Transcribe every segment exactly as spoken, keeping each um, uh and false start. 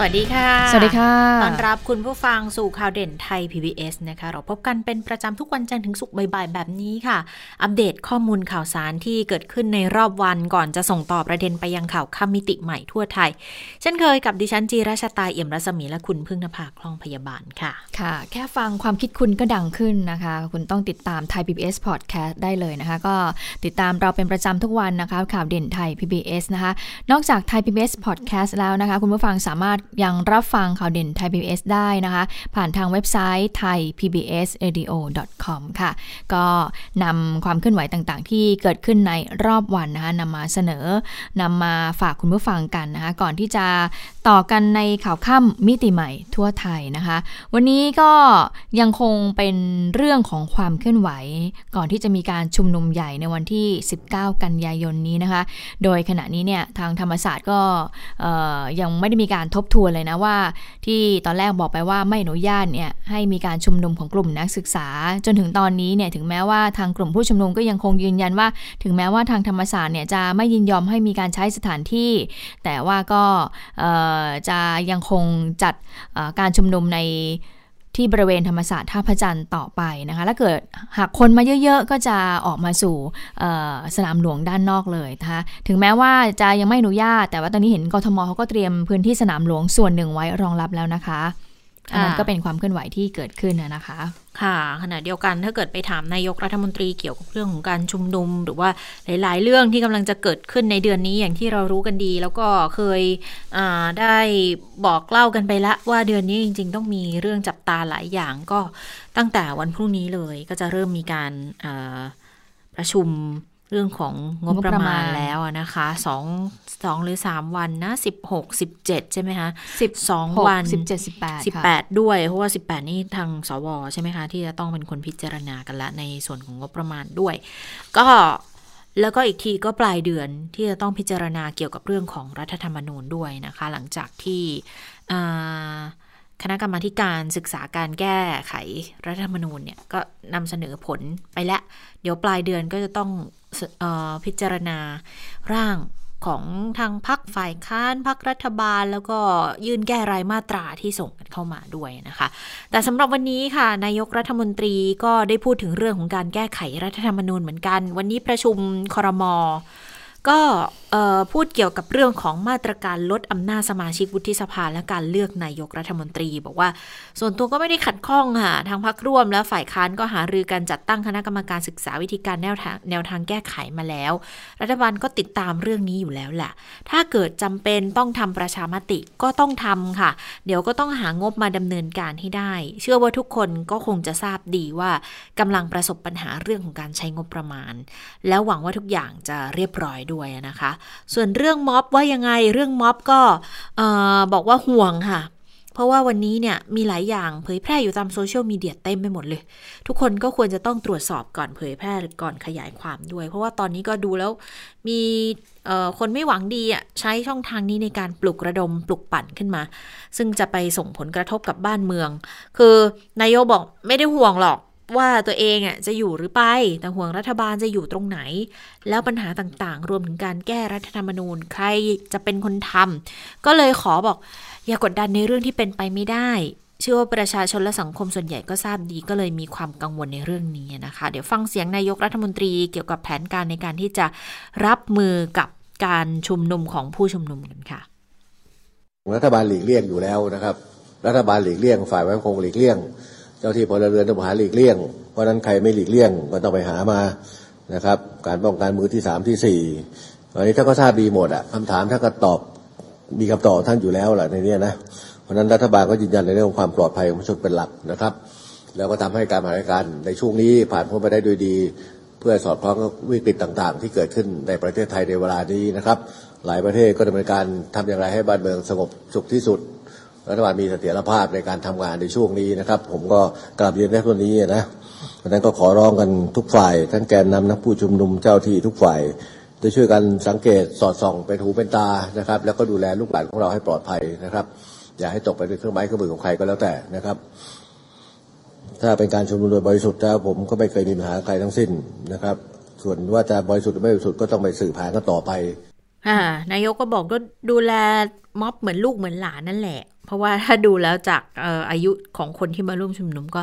สวัสดีค่ะสวัสดีค่ะต้อนรับคุณผู้ฟังสู่ข่าวเด่นไทย พี บี เอส นะคะเราพบกันเป็นประจำทุกวันจันทร์ถึงศุกร์บ่ายๆแบบนี้ค่ะอัปเดตข้อมูลข่าวสารที่เกิดขึ้นในรอบวันก่อนจะส่งต่อประเด็นไปยังข่าวค่ำมิติใหม่ทั่วไทยเช่นเคยกับดิฉันจีราชตาเอี่ยมรัศมีและคุณพึ่งนภาคล่องพยาบาลค่ะค่ะแค่ฟังความคิดคุณก็ดังขึ้นนะคะคุณต้องติดตามไทย พี บี เอส Podcast ได้เลยนะคะก็ติดตามเราเป็นประจำทุกวันนะคะข่าวเด่นไทย พี บี เอส นะคะนอกจากไทย พี บี เอส Podcast แล้วนะคะคุณผู้ฟังสามารถยังรับฟังข่าวเด่นไทย พี บี เอส ได้นะคะผ่านทางเว็บไซต์ ไทยพีบีเอสเรดิโอ ดอท คอม ค่ะก็นำความเคลื่อนไหวต่างๆที่เกิดขึ้นในรอบวันนะคะนำมาเสนอนำมาฝากคุณผู้ฟังกันนะคะก่อนที่จะต่อกันในข่าวค่ำมิติใหม่ทั่วไทยนะคะวันนี้ก็ยังคงเป็นเรื่องของความเคลื่อนไหวก่อนที่จะมีการชุมนุมใหญ่ในวันที่สิบเก้ากันยายนนี้นะคะโดยขณะนี้เนี่ยทางธรรมศาสตร์ก็เอ่อยังไม่ได้มีการทบทวนเลยนะว่าที่ตอนแรกบอกไปว่าไม่อนุญาตเนี่ยให้มีการชุมนุมของกลุ่มนักศึกษาจนถึงตอนนี้เนี่ยถึงแม้ว่าทางกลุ่มผู้ชุมนุมก็ยังคงยืนยันว่าถึงแม้ว่าทางธรรมศาสตร์เนี่ยจะไม่ยินยอมให้มีการใช้สถานที่แต่ว่าก็เอ่อจะยังคงจัดการชุมนุมในที่บริเวณธรรมศาสตร์ท่าพระจันทร์ต่อไปนะคะและเกิดหากคนมาเยอะๆก็จะออกมาสู่สนามหลวงด้านนอกเลยนะคะถึงแม้ว่าจะยังไม่อนุญาตแต่ว่าตอนนี้เห็นกทมเขาก็เตรียมพื้นที่สนามหลวงส่วนหนึ่งไว้รองรับแล้วนะคะอันนั้นก็เป็นความเคลื่อนไหวที่เกิดขึ้นนะคะค่ะขณะเดียวกันถ้าเกิดไปถามนายกรัฐมนตรีเกี่ยวกับเรื่องของการชุมนุมหรือว่าหลายๆเรื่องที่กำลังจะเกิดขึ้นในเดือนนี้อย่างที่เรารู้กันดีแล้วก็เคยได้บอกเล่ากันไปละว่าเดือนนี้จริงๆต้องมีเรื่องจับตาหลายอย่างก็ตั้งแต่วันพรุ่งนี้เลยก็จะเริ่มมีการประชุมเรื่องของงบประมาณแล้วนะคะสอง สองหรือสามวันนะสิบหก สิบเจ็ดใช่ไหมคะสิบสองวันสิบเจ็ด สิบแปด สิบแปดด้วยเพราะว่าสิบแปดนี่ทางสวใช่ไหมคะที่จะต้องเป็นคนพิจารณากันละในส่วนของงบประมาณด้วยก็แล้วก็อีกทีก็ปลายเดือนที่จะต้องพิจารณาเกี่ยวกับเรื่องของรัฐธรรมนูญด้วยนะคะหลังจากที่คณะกรรมาธิการศึกษาการแก้ไขรัฐธรรมนูญเนี่ยก็นำเสนอผลไปแล้วเดี๋ยวปลายเดือนก็จะต้องเอ่อพิจารณาร่างของทางพรรคฝ่ายค้านพรรครัฐบาลแล้วก็ยื่นแก้รายมาตราที่ส่งกันเข้ามาด้วยนะคะแต่สำหรับวันนี้ค่ะนายกรัฐมนตรีก็ได้พูดถึงเรื่องของการแก้ไขรัฐธรรมนูญเหมือนกันวันนี้ประชุมครม.ก็พูดเกี่ยวกับเรื่องของมาตรการลดอำนาจสมาชิกวุฒิสภาและการเลือกนายกรัฐมนตรีบอกว่าส่วนตัวก็ไม่ได้ขัดข้องค่ะทางพรรคร่วมและฝ่ายค้านก็หารือการจัดตั้งคณะกรรมการศึกษาวิธีการแนวทางแนวทางแก้ไขมาแล้วรัฐบาลก็ติดตามเรื่องนี้อยู่แล้วแหละถ้าเกิดจำเป็นต้องทำประชามติก็ต้องทำค่ะเดี๋ยวก็ต้องหางบมาดำเนินการให้ได้เชื่อว่าทุกคนก็คงจะทราบดีว่ากำลังประสบปัญหาเรื่องของการใช้งบประมาณแล้วหวังว่าทุกอย่างจะเรียบร้อยด้วยนะคะส่วนเรื่องม็อบว่ายังไงเรื่องม็อบก็เอ่อบอกว่าห่วงค่ะเพราะว่าวันนี้เนี่ยมีหลายอย่างเผยแพร่อยู่ตามโซเชียลมีเดียเต็มไปหมดเลยทุกคนก็ควรจะต้องตรวจสอบก่อนเผยแพร่หรือก่อนขยายความด้วยเพราะว่าตอนนี้ก็ดูแล้วมีเอ่อคนไม่หวังดีอ่ะใช้ช่องทางนี้ในการปลุกระดมปลุกปั่นขึ้นมาซึ่งจะไปส่งผลกระทบกับบ้านเมืองคือนายกบอกไม่ได้ห่วงหรอกว่าตัวเองอ่ะจะอยู่หรือไปแต่ห่วงรัฐบาลจะอยู่ตรงไหนแล้วปัญหาต่างๆรวมถึงการแก้รัฐธรรมนูญใครจะเป็นคนทำก็เลยขอบอกอย่ากดดันในเรื่องที่เป็นไปไม่ได้เชื่อว่าประชาชนและสังคมส่วนใหญ่ก็ทราบดีก็เลยมีความกังวลในเรื่องนี้นะคะเดี๋ยวฟังเสียงนายกรัฐมนตรีเกี่ยวกับแผนการในการที่จะรับมือกับการชุมนุมของผู้ชุมนุมกันค่ะรัฐบาลหลีกเลี่ยงอยู่แล้วนะครับรัฐบาลหลีกเลี่ยงฝ่ายความคงหลีกเลี่ยงเจ้าที่พลเรือนต้องหาหลีกเลี่ยงเพราะนั้นใครไม่หลีกเลี่ยงก็ต้องไปหามานะครับการป้องกันมือที่สามที่สี่อันนี้ท่านก็ทราบดีหมดอ่ะคำถามท่านก็ตอบมีคำตอบท่านอยู่แล้วแหละในนี้นะเพราะนั้นรัฐบาลก็ยืนยันในเรื่องความปลอดภัยของประชาชนเป็นหลักนะครับแล้วก็ทำให้การบริหารการในช่วงนี้ผ่านพ้นไปได้ด้วยดีเพื่อสอดคล้องกับวิกฤตต่างๆที่เกิดขึ้นในประเทศไทยในเวลานี้นะครับหลายประเทศก็ดำเนินการทำอย่างไรให้บ้านเมืองสงบสุขที่สุดรัฐบาลมีเสถียรภาพในการทำงานในช่วงนี้นะครับผมก็กลับเรียนได้ตัวนี้นะเพราะนั้นก็ขอร้องกันทุกฝ่ายทั้งแกนนำนักผู้ชุมนุมเจ้าที่ทุกฝ่าย ได้ช่วยกันสังเกตสอดส่องเป็นหูเป็นตานะครับแล้วก็ดูแลลูกหลานของเราให้ปลอดภัยนะครับอย่าให้ตกไปเป็นเครื่องไม้เครื่องมือของใครก็แล้วแต่นะครับถ้าเป็นการชุมนุมโดยบริสุทธิ์แล้วผมก็ไม่เคยมีปัญหาใครทั้งสิ้นนะครับส่วนว่าจะบริสุทธิ์หรือไม่บริสุทธิ์ก็ต้องไปสืบหากันต่อไปอ่านายกก็บอกว่าดูแลม็อบเหมือนลูกเหมือนหลานนั่นแหละเพราะว่าถ้าดูแล้วจาก อ, อ, อายุของคนที่มาร่วมชุมนุมก็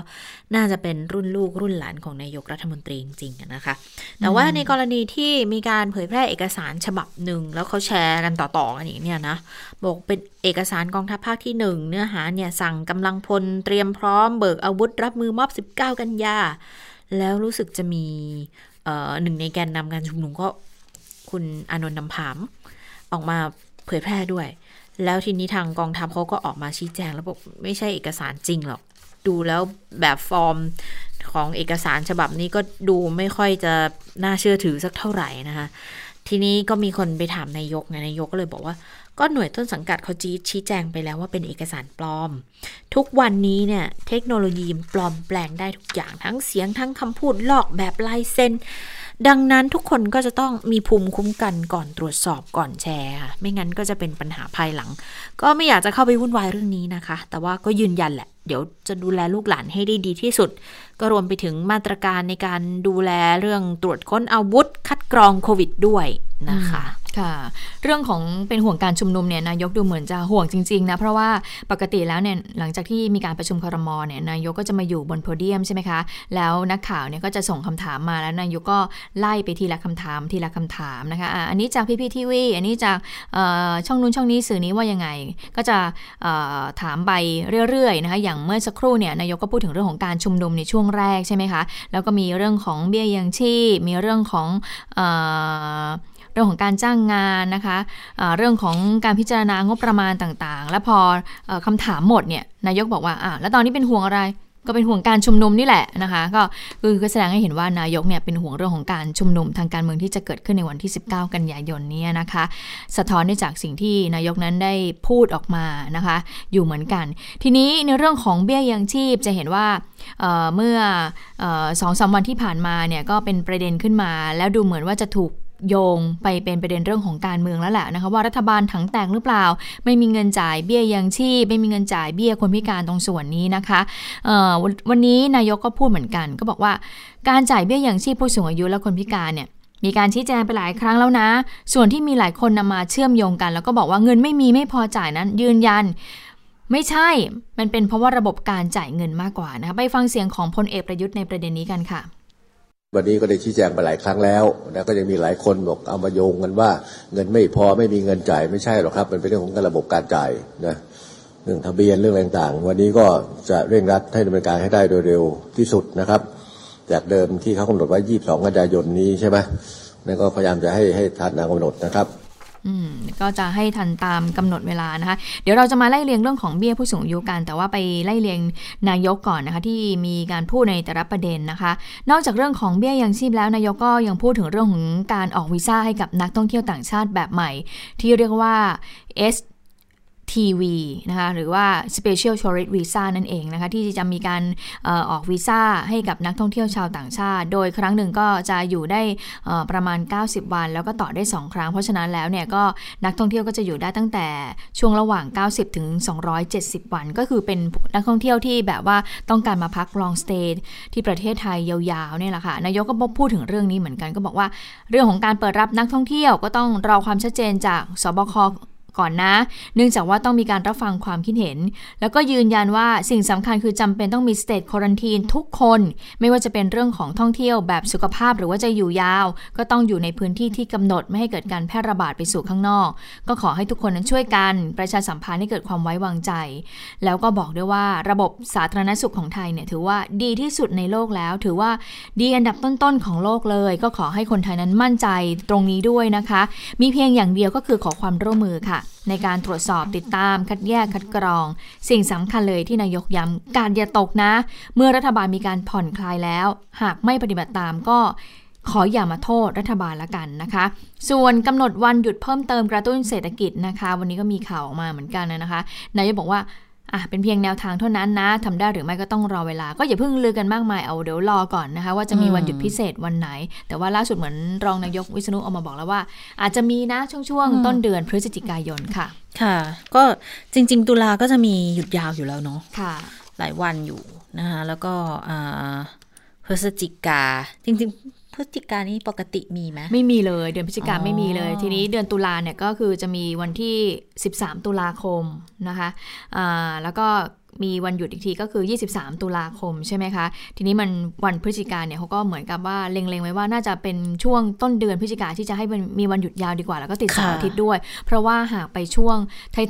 น่าจะเป็นรุ่นลูกรุ่นหลานของนายกรัฐมนตรีจริงๆนะคะแต่ว่าในกรณีที่มีการเผยแพร่เอกสารฉบับหนึ่งแล้วเขาแชร์กันต่อๆกันอย่างนี้นะบอกเป็นเอกสารกองทัพภาคที่หนึ่งเนื้อหาเนี่ยสั่งกำลังพลเตรียมพร้อมเบิกอาวุธรับมือม็อบสิบเก้ากันยาแล้วรู้สึกจะมีหนึ่งในแกนนำการชุมนุมก็คุณอานนท์นำผามออกมาเผยแพร่ด้วยแล้วทีนี้ทางกองทัพเขาก็ออกมาชี้แจงแล้วบอกไม่ใช่เอกสารจริงหรอกดูแล้วแบบฟอร์มของเอกสารฉบับนี้ก็ดูไม่ค่อยจะน่าเชื่อถือสักเท่าไหร่นะคะทีนี้ก็มีคนไปถามนายกไงนายกก็เลยบอกว่าก็หน่วยต้นสังกัดเขาชี้แจงไปแล้วว่าเป็นเอกสารปลอมทุกวันนี้เนี่ยเทคโนโลยีปลอมแปลงได้ทุกอย่างทั้งเสียงทั้งคำพูดลอกแบบลายเซ็นดังนั้นทุกคนก็จะต้องมีภูมิคุ้มกันก่อนตรวจสอบก่อนแชร์ค่ะไม่งั้นก็จะเป็นปัญหาภายหลังก็ไม่อยากจะเข้าไปวุ่นวายเรื่องนี้นะคะแต่ว่าก็ยืนยันแหละเดี๋ยวจะดูแลลูกหลานให้ได้ดีที่สุดก็รวมไปถึงมาตรการในการดูแลเรื่องตรวจค้นอาวุธคัดกรองโควิดด้วยนะคะค่ะเรื่องของเป็นห่วงการชุมนุมเนี่ยนายกดูเหมือนจะห่วงจริงๆนะเพราะว่าปกติแล้วเนี่ยหลังจากที่มีการประชุมครม.เนี่ยนายกก็จะมาอยู่บนโพเดียมใช่ไหมคะแล้วนักข่าวเนี่ยก็จะส่งคำถามมาแล้วนายกก็ไล่ไปทีละคำถามทีละคำถามนะคะอ่ะอันนี้จากพี่พี่ทีวีอันนี้จากช่องนู้นช่องนี้สื่อนี้ว่ายังไงก็จะถามไปเรื่อยๆนะคะอย่างเมื่อสักครู่เนี่ยนายกก็พูดถึงเรื่องของการชุมนุมในช่วงแรกใช่ไหมคะแล้วก็มีเรื่องของเบี้ยยังชีพมีเรื่องของเรื่องของการจ้างงานนะคะเรื่องของการพิจารณางบประมาณต่างๆและพอคำถามหมดเนี่ยนายกบอกว่าอ่ะแล้วตอนนี้เป็นห่วงอะไรก็เป็นห่วงการชุมนุมนี่แหละนะคะก็คือแสดงให้เห็นว่านายกเนี่ยเป็นห่วงเรื่องของการชุมนุมทางการเมืองที่จะเกิดขึ้นในวันที่สิบเก้ากันยายนนี้นะคะสะท้อนได้จากสิ่งที่นายกนั้นได้พูดออกมานะคะอยู่เหมือนกันทีนี้ในเรื่องของเบี้ยยังชีพจะเห็นว่าเอ่อเมื่อ สองสามวันที่ผ่านมาเนี่ยก็เป็นประเด็นขึ้นมาแล้วดูเหมือนว่าจะถูกโยงไปเป็นประเด็นเรื่องของการเมืองแล้วแหละนะคะว่ารัฐบาลถังแตกหรือเปล่าไม่มีเงินจ่ายเบี้ยยังชีพไม่มีเงินจ่ายเบี้ยคนพิการตรงส่วนนี้นะคะวันนี้นายกก็พูดเหมือนกันก็บอกว่าการจ่ายเบี้ยยังชีพผู้สูงอายุและคนพิการเนี่ยมีการชี้แจงไปหลายครั้งแล้วนะส่วนที่มีหลายคนนำมาเชื่อมโยงกันแล้วก็บอกว่าเงินไม่มีไม่พอจ่ายนั้นยืนยันไม่ใช่มันเป็นเพราะว่าระบบการจ่ายเงินมากกว่านะคะไปฟังเสียงของพลเอกประยุทธ์ในประเด็นนี้กันค่ะวันนี้ก็ได้ชี้แจงไปหลายครั้งแล้วนะก็ยังมีหลายคนบอกเอามาโยงกันว่าเงินไม่พอไม่มีเงินจ่ายไม่ใช่หรอกครับมันเป็นเรื่องของระบบการจ่ายนะเรื่องทะเบียนเรื่องต่างๆวันนี้ก็จะเร่งรัดให้ดำเนินการให้ได้โดยเร็วที่สุดนะครับจากเดิมที่เขากำหนดไว้ยี่สิบสองกันยายนนี้ใช่ไหมนั่นก็พยายามจะให้ให้ทันตามกำหนดนะครับอืมก็จะให้ทันตามกำหนดเวลานะคะเดี๋ยวเราจะมาไล่เรียงเรื่องของเบี้ยผู้สูงอายุกันแต่ว่าไปไล่เรียงนายกก่อนนะคะที่มีการพูดในแต่ละประเด็นนะคะนอกจากเรื่องของเบี้ยยังชีพแล้วนายกก็ยังพูดถึงเรื่องของการออกวีซ่าให้กับนักท่องเที่ยวต่างชาติแบบใหม่ที่เรียกว่า เอส ที วี นะคะหรือว่า Special Tourist Visa นั่นเองนะคะที่จะมีการเอ่อออกวีซ่าให้กับนักท่องเที่ยวชาวต่างชาติโดยครั้งหนึ่งก็จะอยู่ได้เอ่อประมาณเก้าสิบวันแล้วก็ต่อได้สองครั้งเพราะฉะนั้นแล้วเนี่ยก็นักท่องเที่ยวก็จะอยู่ได้ตั้งแต่ช่วงระหว่างเก้าสิบถึงสองร้อยเจ็ดสิบวันก็คือเป็นนักท่องเที่ยวที่แบบว่าต้องการมาพัก long stay ที่ประเทศไทยยาวๆเนี่ยแหละค่ะนายกก็พูดถึงเรื่องนี้เหมือนกันก็บอกว่าเรื่องของการเปิดรับนักท่องเที่ยวก็ต้องรอความชัดเจนจากสบคก่อนนะเนื่องจากว่าต้องมีการรับฟังความคิดเห็นแล้วก็ยืนยันว่าสิ่งสำคัญคือจำเป็นต้องมี state quarantine ทุกคนไม่ว่าจะเป็นเรื่องของท่องเที่ยวแบบสุขภาพหรือว่าจะอยู่ยาวก็ต้องอยู่ในพื้นที่ที่กำหนดไม่ให้เกิดการแพร่ระบาดไปสู่ข้างนอกก็ขอให้ทุกคนนั้นช่วยกันประชาสัมพันธ์ให้เกิดความไว้วางใจแล้วก็บอกด้วยว่าระบบสาธารณสุขของไทยเนี่ยถือว่าดีที่สุดในโลกแล้วถือว่าดีอันดับต้นๆของโลกเลยก็ขอให้คนไทยนั้นมั่นใจตรงนี้ด้วยนะคะมีเพียงอย่างเดียวก็คือขอความร่วมมือค่ะในการตรวจสอบติดตามคัดแยกคัดกรองสิ่งสำคัญเลยที่นายกย้ำการอย่าตกนะเมื่อรัฐบาลมีการผ่อนคลายแล้วหากไม่ปฏิบัติตามก็ขออย่ามาโทษรัฐบาลละกันนะคะส่วนกำหนดวันหยุดเพิ่มเติมกระตุ้นเศรษฐกิจนะคะวันนี้ก็มีข่าวออกมาเหมือนกันนะคะนายกบอกว่า อ่ะเป็นเพียงแนวทางเท่านั้นนะทำได้หรือไม่ก็ต้องรอเวลาก็อย่าเพิ่งลือกันมากมายเอาเดี๋ยวรอก่อนนะคะว่าจะมีวันหยุดพิเศษวันไหนแต่ว่าล่าสุดเหมือนรองนายกวิษณุออกมาบอกแล้วว่าอาจจะมีนะช่วงๆต้นเดือนพฤศจิกายนค่ะค่ะก็จริงๆตุลาก็จะมีหยุดยาวอยู่แล้วเนาะค่ะหลายวันอยู่นะคะแล้วก็อ่าพฤศจิกาจริงๆพฤศจิกานี่ปกติมีไหมไม่มีเลยเดือนพฤศจิกาไม่มีเลยทีนี้เดือนตุลาเนี่ยก็คือจะมีวันที่สิบสามตุลาคมนะคะอ่าแล้วก็มีวันหยุดอีกทีก็คือยี่สิบสามตุลาคมใช่ไหมคะทีนี้มันวันพฤศจิกาเนี่ยเขาก็เหมือนกับว่าเล็งๆไว้ว่าน่าจะเป็นช่วงต้นเดือนพฤศจิกาที่จะให้มีวันหยุดยาวดีกว่าแล้วก็ติดเสาร์อาทิตย์ด้วยเพราะว่าหากไปช่วง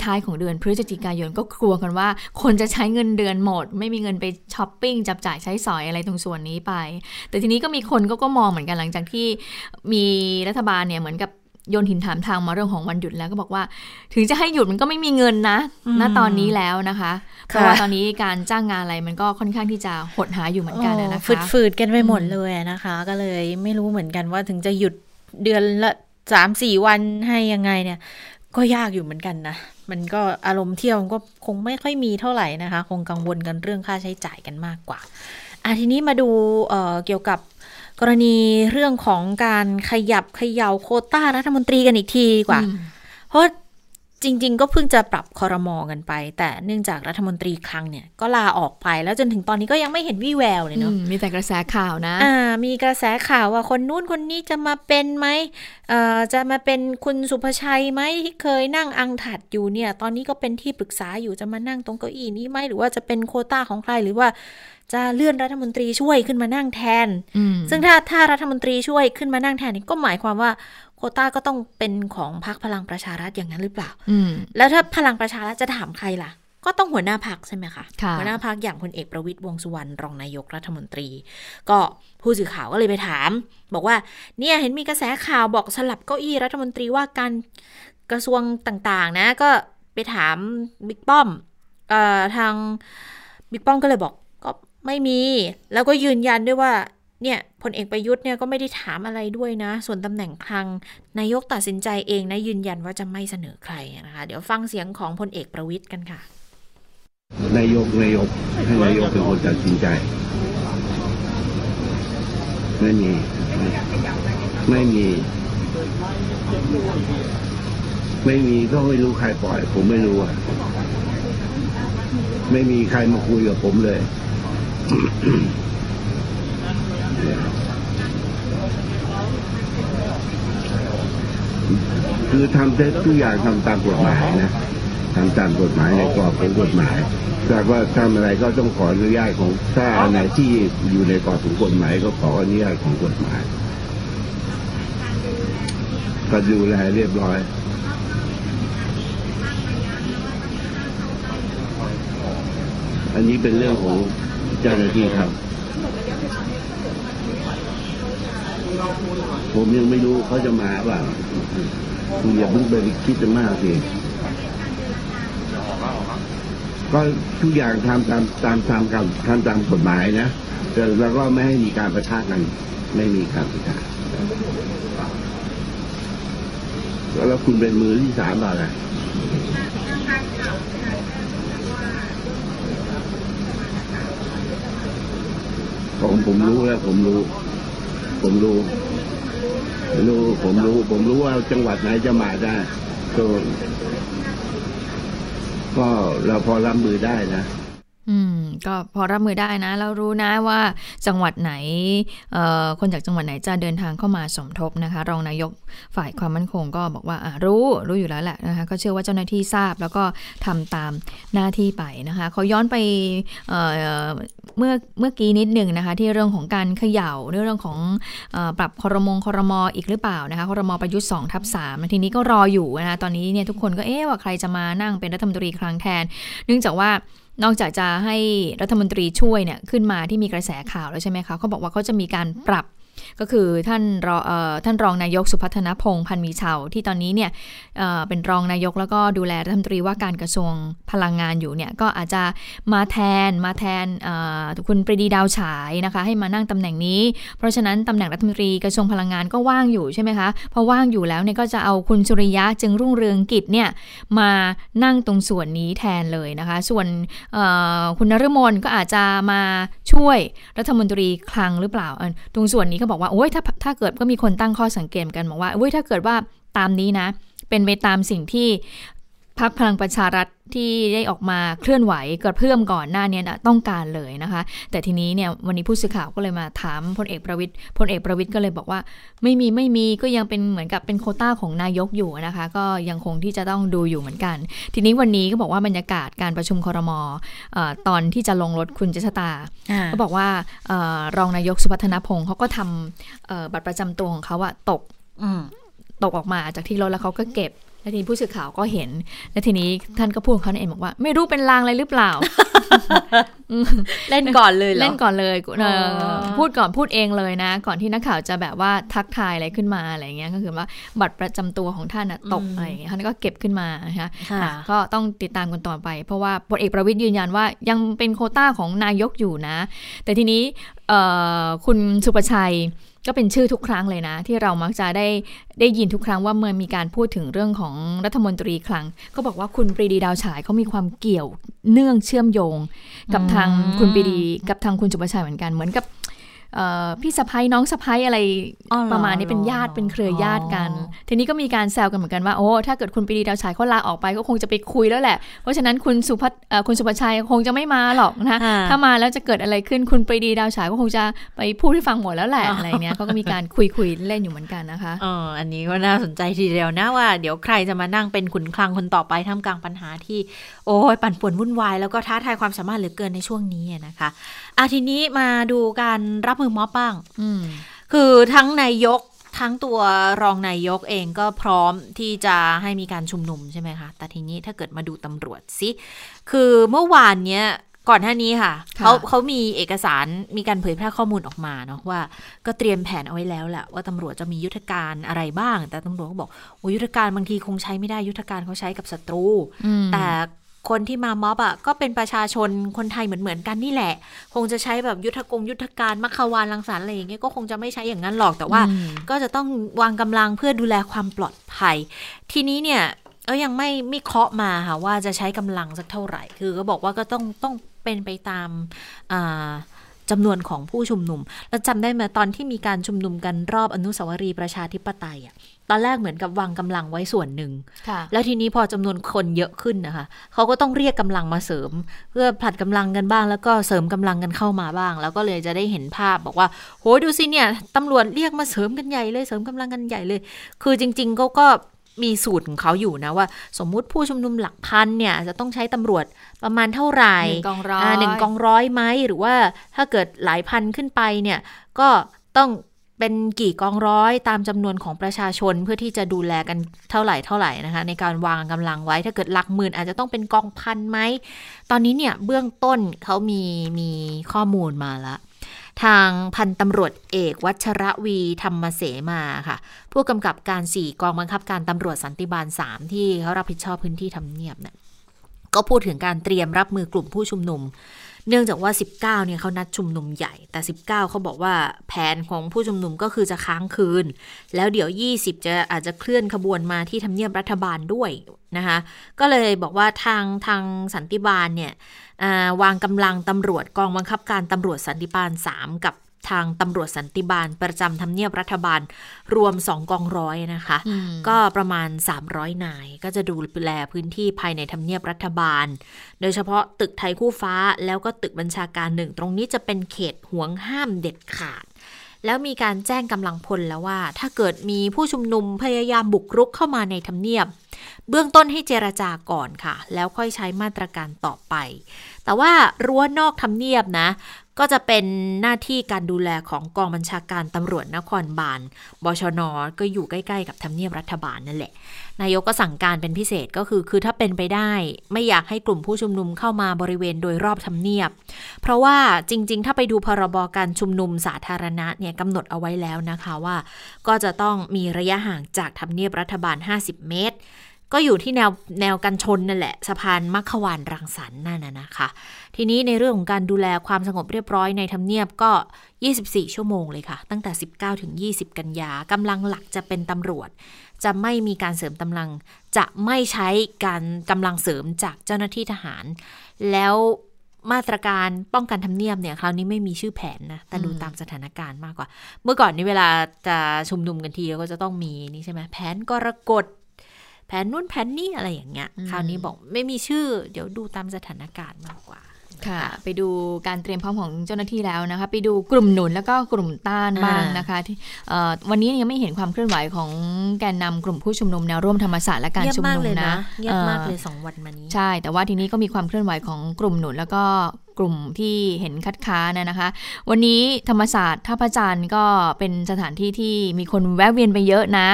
ท้ายๆของเดือนพฤศจิกายนก็กลัวกันว่าคนจะใช้เงินเดือนหมดไม่มีเงินไปช้อปปิ้งจับจ่ายใช้สอยอะไรตรงส่วนนี้ไปแต่ทีนี้ก็มีคนก็ก็มองเหมือนกันหลังจากที่มีรัฐบาลเนี่ยเหมือนกับโยนหินถามทางมาเรื่องของวันหยุดแล้วก็บอกว่าถึงจะให้หยุดมันก็ไม่มีเงินนะณตอนนี้แล้วนะคะเพราะว่าตอนนี้การจ้างงานอะไรมันก็ค่อนข้างที่จะหดหายอยู่เหมือนกันนะคะฝืดๆกันไปหมดเลยนะคะก็เลยไม่รู้เหมือนกันว่าถึงจะหยุดเดือนละ สามถึงสี่ วันให้ยังไงเนี่ยก็ยากอยู่เหมือนกันนะมันก็อารมณ์เที่ยวก็คงไม่ค่อยมีเท่าไหร่นะคะคงกังวลกันเรื่องค่าใช้จ่ายกันมากกว่าอ่ะทีนี้มาดูเอ่อเกี่ยวกับกรณีเรื่องของการขยับเขย่าโควต้ารัฐมนตรีกันอีกทีดีกว่าเพราะจริงๆก็เพิ่งจะปรับครม.กันไปแต่เนื่องจากรัฐมนตรีคลังเนี่ยก็ลาออกไปแล้วจนถึงตอนนี้ก็ยังไม่เห็นวี่แววเลยเนาะมีแต่กระแสข่าวนะอ่ามีกระแสข่าวว่าคนนู้นคนนี้จะมาเป็นไหมเอ่อจะมาเป็นคุณสุภชัยไหมที่เคยนั่งอังถัดอยู่เนี่ยตอนนี้ก็เป็นที่ปรึกษาอยู่จะมานั่งตรงเก้าอี้นี้ไหมหรือว่าจะเป็นโควต้าของใครหรือว่าจะเลื่อนรัฐมนตรีช่วยขึ้นมานั่งแทนซึ่งถ้าถ้ารัฐมนตรีช่วยขึ้นมานั่งแทนนี่ก็หมายความว่าโควต้าก็ต้องเป็นของพรรคพลังประชารัฐอย่างนั้นหรือเปล่าแล้วถ้าพลังประชารัฐจะถามใครล่ะก็ต้องหัวหน้าพรรคใช่ไหมคะหัวหน้าพรรคอย่างพลเอกประวิตรวงษ์สุวรรณรองนายกรัฐมนตรีก็ผู้สื่อข่าวก็เลยไปถามบอกว่าเนี่ยเห็นมีกระแสข่าวบอกสลับเก้าอี้รัฐมนตรีว่าการกระทรวงต่างๆนะก็ไปถามบิ๊กป้อมเอ่อทางบิ๊กป้อมก็เลยบอกไม่มีแล้วก็ยืนยันด้วยว่าเนี่ยพลเอกประยุทธ์เนี่ยก็ไม่ได้ถามอะไรด้วยนะส่วนตำแหน่งคลังนายกตัดสินใจเองนะยืนยันว่าจะไม่เสนอใครนะคะเดี๋ยวฟังเสียงของพลเอกประวิตรกันค่ะนายกนายกให้นายกเป็นคนตัดสินใจไม่มีไม่มีไม่มีก็ไม่รู้ใครปล่อยผมไม่รู้อ่ะไม่มีใครมาคุยกับผมเลยคือทำได้ทุกอย่างทำตามกฎหมายนะทำตามกฎหมายในกรอบของกฎหมายแต่ว่าทำอะไรก็ต้องขออนุญาตของถ้าอะไรที่อยู่ในกรอบของกฎหมายก็ขออนุญาตของกฎหมายก็ดูแลเรียบร้อยอันนี้เป็นเรื่องของเจ้าหน้าที่ครับผมยังไม่รู้เขาจะมาว่าคุณอย่าเพิ่งไปคิดจะมากสิก็ทุกอย่างทำตามตามตามกฎทำตามกฎหมายนะแต่เราก็ไม่ให้มีการประทะกันไม่มีการประทะแล้วคุณเป็นมือที่สามอะไรผมผมรู้แล้วผมรู้ผมรู้รู้ผมรู้ผมรู้ว่าจังหวัดไหนจะมาได้ก็ก็เราพอรับมือได้นะอืมก็พอรับมือได้นะเรารู้นะว่าจังหวัดไหนเอ่อคนจากจังหวัดไหนจะเดินทางเข้ามาสมทบนะคะรองนายกฝ่ายความมั่นคงก็บอกว่าอ่ะรู้รู้อยู่แล้วแหละนะคะก็เชื่อว่าเจ้าหน้าที่ทราบแล้วก็ทำตามหน้าที่ไปนะคะเขาย้อนไปเอ่อเมื่อเมื่อกี้นิดหนึ่งนะคะที่เรื่องของการเขย่าเรื่องของเอ่อปรับครม.ครม.อีกหรือเปล่านะคะครม.ประยุทธ์ สองทับสาม ทีนี้ก็รออยู่นะคะตอนนี้เนี่ยทุกคนก็เอ๊ะว่าใครจะมานั่งเป็นรัฐมนตรีครั้งแทนเนื่องจากว่านอกจากจะให้รัฐมนตรีช่วยเนี่ยขึ้นมาที่มีกระแสข่าวแล้วใช่ไหมคะเขาบอกว่าเขาจะมีการปรับ ก็คือท่านรอท่านรองนายกสุพัฒนพงษ์พันมีเฉาที่ตอนนี้เนี่ย เ, เป็นรองนายกแล้วก็ดูแลรัฐมนตรีว่าการกระทรวงพลังงานอยู่เนี่ยก็อาจจะมาแทนมาแทนคุณปรีดีดาวฉายนะคะให้มานั่งตำแหน่งนี้เพราะฉะนั้นตำแหน่งรัฐมนตรีกระทรวงพลังงานก็ว่างอยู่ใช่ไหมคะพอว่างอยู่แล้วเนี่ยก็จะเอาคุณสุริยะจึงรุ่งเรืองกิจเนี่ยมานั่งตรงส่วนนี้แทนเลยนะคะส่วนคุณนฤมลก็อาจจะมาช่วยรัฐมนตรีคลังหรือเปล่าตรงส่วนนี้เขาบอกว่าโอ้ยถ้าถ้าเกิดก็มีคนตั้งข้อสังเกตกันบอกว่าโอ้ยถ้าเกิดว่าตามนี้นะเป็นไปตามสิ่งที่พรรคพลังประชารัฐที่ได้ออกมาเคลื่อนไหวกระเพื่อมก่อนหน้านี้นะต้องการเลยนะคะแต่ทีนี้เนี่ยวันนี้ผู้สื่อข่าวก็เลยมาถามพลเอกประวิตรพลเอกประวิตรก็เลยบอกว่าไม่มีไม่มีก็ยังเป็นเหมือนกับเป็นโควต้าของนายกอยู่นะคะก็ยังคงที่จะต้องดูอยู่เหมือนกันทีนี้วันนี้ก็บอกว่าบรรยากาศการประชุมครม.ตอนที่จะลงรถคุณเจษฎาก็บอกว่ารองนายกสุพัฒนพงษ์เขาก็ทำบัตรประจำตัวของเขาอะตกตกออกมาจากที่รถแล้วเขาก็เก็บและทีผู้สื่อข่าวก็เห็นและทีนี้ท่านก็พูดเขาเองบอกว่าไม่รู้เป็นลางอะไรหรือเปล่า เล่นก่อนเลยเหรอเล่นก่อนเลยพูดก่อนพูดเองเลยนะก่อนที่นักข่าวจะแบบว่าทักทายอะไรขึ้นมาอะไรเงี้ยก็คือว่าบัตรประจำตัวของท่านน่ะตกอะไรอย่างเงี้ยท่านก็เก็บขึ้นมานะคะก็ต้องติดตามกันต่อไปเพราะว่าพลเอกประวิตรยืนยันว่ายังเป็นโควต้าของนายกอยู่นะแต่ทีนี้คุณสุประชัยก็เป็นชื่อทุกครั้งเลยนะที่เรามักจะได้ได้ยินทุกครั้งว่าเมื่อมีการพูดถึงเรื่องของรัฐมนตรีคลังก็บอกว่าคุณปรีดีดาวฉายเขามีความเกี่ยวเนื่องเชื่อมโยงกับทางคุณปรีดีกับทางคุณสุประชัยเหมือนกันเหมือนกับพี่สะใภ้น้องสะใภ้อะไรประมาณนี้เป็นญาติเป็นเครือญาติกันทีนี้ก็มีการแซวกันเหมือนกันว่าโอ้ถ้าเกิดคุณปรีดีดาวฉายเขาลาออกไปก็คงจะไปคุยแล้วแหละเพราะฉะนั้นคุณสุพัฒน์คุณสุประชัยคงจะไม่มาหรอกนะถ้ามาแล้วจะเกิดอะไรขึ้นคุณปรีดีดาวฉายก็คงจะไปพูดให้ฟังหมดแล้วแหละอะไรเนี้ยเขาก็มีการคุยคุยเล่นอยู่เหมือนกันนะคะอ๋ออันนี้ก็น่าสนใจทีเดียวนะว่าเดี๋ยวใครจะมานั่งเป็นขุนคลังคนต่อไปท่ามกลางปัญหาที่โอ้ยปั่นป่วนวุ่นวายแล้วก็ท้าทายความสามารถเหลือเกินในช่วงนี้นะคะอ่ะทีนี้มาดูการรับมือม็อบบ้างคือทั้งนายกทั้งตัวรองนายกเองก็พร้อมที่จะให้มีการชุมนุมใช่ไหมคะแต่ทีนี้ถ้าเกิดมาดูตำรวจสิคือเมื่อวานเนี้ยก่อนหน้านี้ค่ะเขาเขามีเอกสารมีการเผยแพร่ข้อมูลออกมาเนาะว่าก็เตรียมแผนเอาไว้แล้วแหละว่าตำรวจจะมียุทธการอะไรบ้างแต่ตำรวจก็บอกโอ้ยุทธการบางทีคงใช้ไม่ได้ยุทธการเขาใช้กับศัตรูแต่คนที่มาม็อบอ่ะก็เป็นประชาชนคนไทยเหมือนเหมือนกันนี่แหละคงจะใช้แบบยุทธกงยุทธการมัคควานรังสรรค์อะไรอย่างเงี้ยก็คงจะไม่ใช้อย่างนั้นหรอกแต่ว่าก็จะต้องวางกำลังเพื่อดูแลความปลอดภัยทีนี้เนี่ยก็ยังไม่ไม่เคาะมาค่ะว่าจะใช้กำลังสักเท่าไหร่คือก็บอกว่าก็ต้องต้องเป็นไปตามอ่าจำนวนของผู้ชุมนุมแล้วจำได้ไหมตอนที่มีการชุมนุมกันรอบอนุสาวรีย์ประชาธิปไตยอ่ะตอนแรกเหมือนกับวางกำลังไว้ส่วนหนึ่งแล้วทีนี้พอจำนวนคนเยอะขึ้นนะคะเขาก็ต้องเรียกกำลังมาเสริมเพื่อผลัดกำลังกันบ้างแล้วก็เสริมกำลังกันเข้ามาบ้างแล้วก็เลยจะได้เห็นภาพบอกว่าโหดูสิเนี่ยตำรวจเรียกมาเสริมกันใหญ่เลยเสริมกำลังกันใหญ่เลยคือจริงๆเขาก็มีสูตรของเขาอยู่นะว่าสมมุติผู้ชุมนุมหลักพันเนี่ยจะต้องใช้ตำรวจประมาณเท่าไหร่หนึ่งกองร้อยหนึ่งกองร้อยไหมหรือว่าถ้าเกิดหลายพันขึ้นไปเนี่ยก็ต้องเป็นกี่กองร้อยตามจำนวนของประชาชนเพื่อที่จะดูแลกันเท่าไหร่เท่าไหร่นะคะในการวางกำลังไว้ถ้าเกิดหลักหมื่นอาจจะต้องเป็นกองพันไหมตอนนี้เนี่ยเบื้องต้นเขามีมีข้อมูลมาละทางพันตำรวจเอกวัชรวีธรรมเสมาค่ะผู้กำกับการสี่กองบังคับการตำรวจสันติบาลสามที่เขารับผิดชอบพื้นที่ทำเนียบเนี่ยก็พูดถึงการเตรียมรับมือกลุ่มผู้ชุมนุมเนื่องจากว่าสิบเก้าเนี่ยเขานัดชุมนุมใหญ่แต่สิบเก้าเขาบอกว่าแผนของผู้ชุมนุมก็คือจะค้างคืนแล้วเดี๋ยวยี่สิบจะอาจจะเคลื่อนขบวนมาที่ทำเนียบรัฐบาลด้วยนะคะก็เลยบอกว่าทางทางสันติบาลเนี่ยวางกำลังตำรวจกองบังคับการตำรวจสันติบาลสามกับทางตำรวจสันติบาลประจำทำเนียบรัฐบาลรวมสองกองร้อยนะคะก็ประมาณสามร้อยนายก็จะดูแลพื้นที่ภายในทำเนียบรัฐบาลโดยเฉพาะตึกไทยคู่ฟ้าแล้วก็ตึกบัญชาการหนึ่งตรงนี้จะเป็นเขตห่วงห้ามเด็ดขาดแล้วมีการแจ้งกำลังพลแล้วว่าถ้าเกิดมีผู้ชุมนุมพยายามบุกรุกเข้ามาในทำเนียบเบื้องต้นให้เจรจาก่อนค่ะแล้วค่อยใช้มาตรการต่อไปแต่ว่ารั้วนอกทำเนียบนะ ก็จะเป็นหน้าที่การดูแลของกองบัญชาการตำรวจนครบาล บชน.ก็อยู่ใกล้ๆกับทำเนียบรัฐบาลนั่นแหละนายกก็สั่งการเป็นพิเศษก็คือคือถ้าเป็นไปได้ไม่อยากให้กลุ่มผู้ชุมนุมเข้ามาบริเวณโดยรอบทำเนียบเพราะว่าจริงๆถ้าไปดูพรบการชุมนุมสาธารณะเนี่ยกำหนดเอาไว้แล้วนะคะว่าก็จะต้องมีระยะห่างจากทำเนียบรัฐบาลห้าสิบเมตรก็อยู่ที่แนวแนวกันชนนั่นแหละสะพานมัคควานรังสรรค์นั่นน่ะนะคะทีนี้ในเรื่องของการดูแลความสงบเรียบร้อยในทำเนียบก็ยี่สิบสี่ชั่วโมงเลยค่ะตั้งแต่สิบเก้าถึงยี่สิบกันยากำลังหลักจะเป็นตำรวจจะไม่มีการเสริมกำลังจะไม่ใช้การกำลังเสริมจากเจ้าหน้าที่ทหารแล้วมาตรการป้องกันทำเนียบเนี่ยคราวนี้ไม่มีชื่อแผนนะแต่ดูตามสถานการณ์มากกว่าเมื่อก่อนนี้เวลาจะชุมนุมกันทีก็จะต้องมีนี่ใช่ไหมแผนกรกฎแผนนู้นแผนนี้อะไรอย่างเงี้ยคราวนี้บอกไม่มีชื่อเดี๋ยวดูตามสถานการณ์มากกว่าค่ะไปดูการเตรียมพร้อมของเจ้าหน้าที่แล้วนะคะไปดูกลุ่มหนุนแล้วก็กลุ่มต้านบ้างนะคะที่วันนี้ยังไม่เห็นความเคลื่อนไหวของแกนนำกลุ่มผู้ชุมนุมแนวร่วมธรรมศาสตร์และการชุมนุมนะเงียบมากเลยสองวันมานี้ใช่แต่ว่าทีนี้ก็มีความเคลื่อนไหวของกลุ่มหนุนแล้วก็กลุ่มที่เห็นคัดค้านนะคะวันนี้ธรรมศาสตร์ท่าพระจันทร์ก็เป็นสถานที่ที่มีคนแวะเวียนไปเยอะนะ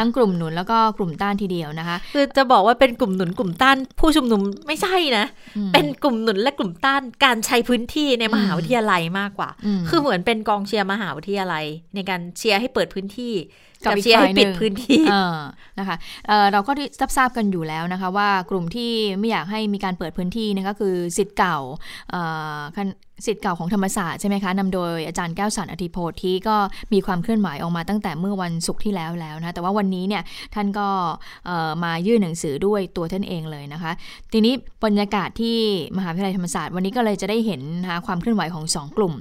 ทั้งกลุ่มหนุนแล้วก็กลุ่มต้านทีเดียวนะคะคือจะบอกว่าเป็นกลุ่มหนุนกลุ่มต้านผู้ชุมนุมไม่ใช่นะเป็นกลุ่มหนุนและกลุ่มต้านการใช้พื้นที่ในมหาวิทยาลัยมากกว่าคือเหมือนเป็นกองเชียร์มหาวิทยาลัยในการเชียร์ให้เปิดพื้นที่กับเชียร์ให้ปิดพื้นที่นะคะ เ, เราก็ทราบทราบกันอยู่แล้วนะคะว่ากลุ่มที่ไม่อยากให้มีการเปิดพื้นที่นะคะคือศิษย์เก่าศิษย์เก่าของธรรมศาสตร์ใช่ไหมคะนำโดยอาจารย์แก้วสรรอธิโพธิก็มีความเคลื่อนไหวออกมาตั้งแต่เมื่อวันศุกร์ที่แล้วแล้วนะแต่ว่าวันนี้เนี่ยท่านก็มายื่นหนังสือด้วยตัวท่านเองเลยนะคะทีนี้บรรยากาศที่มหาวิทยาลัยธรรมศาสตร์วันนี้ก็เลยจะได้เห็นนะคะความเคลื่อนไหวของสองกลุ่ม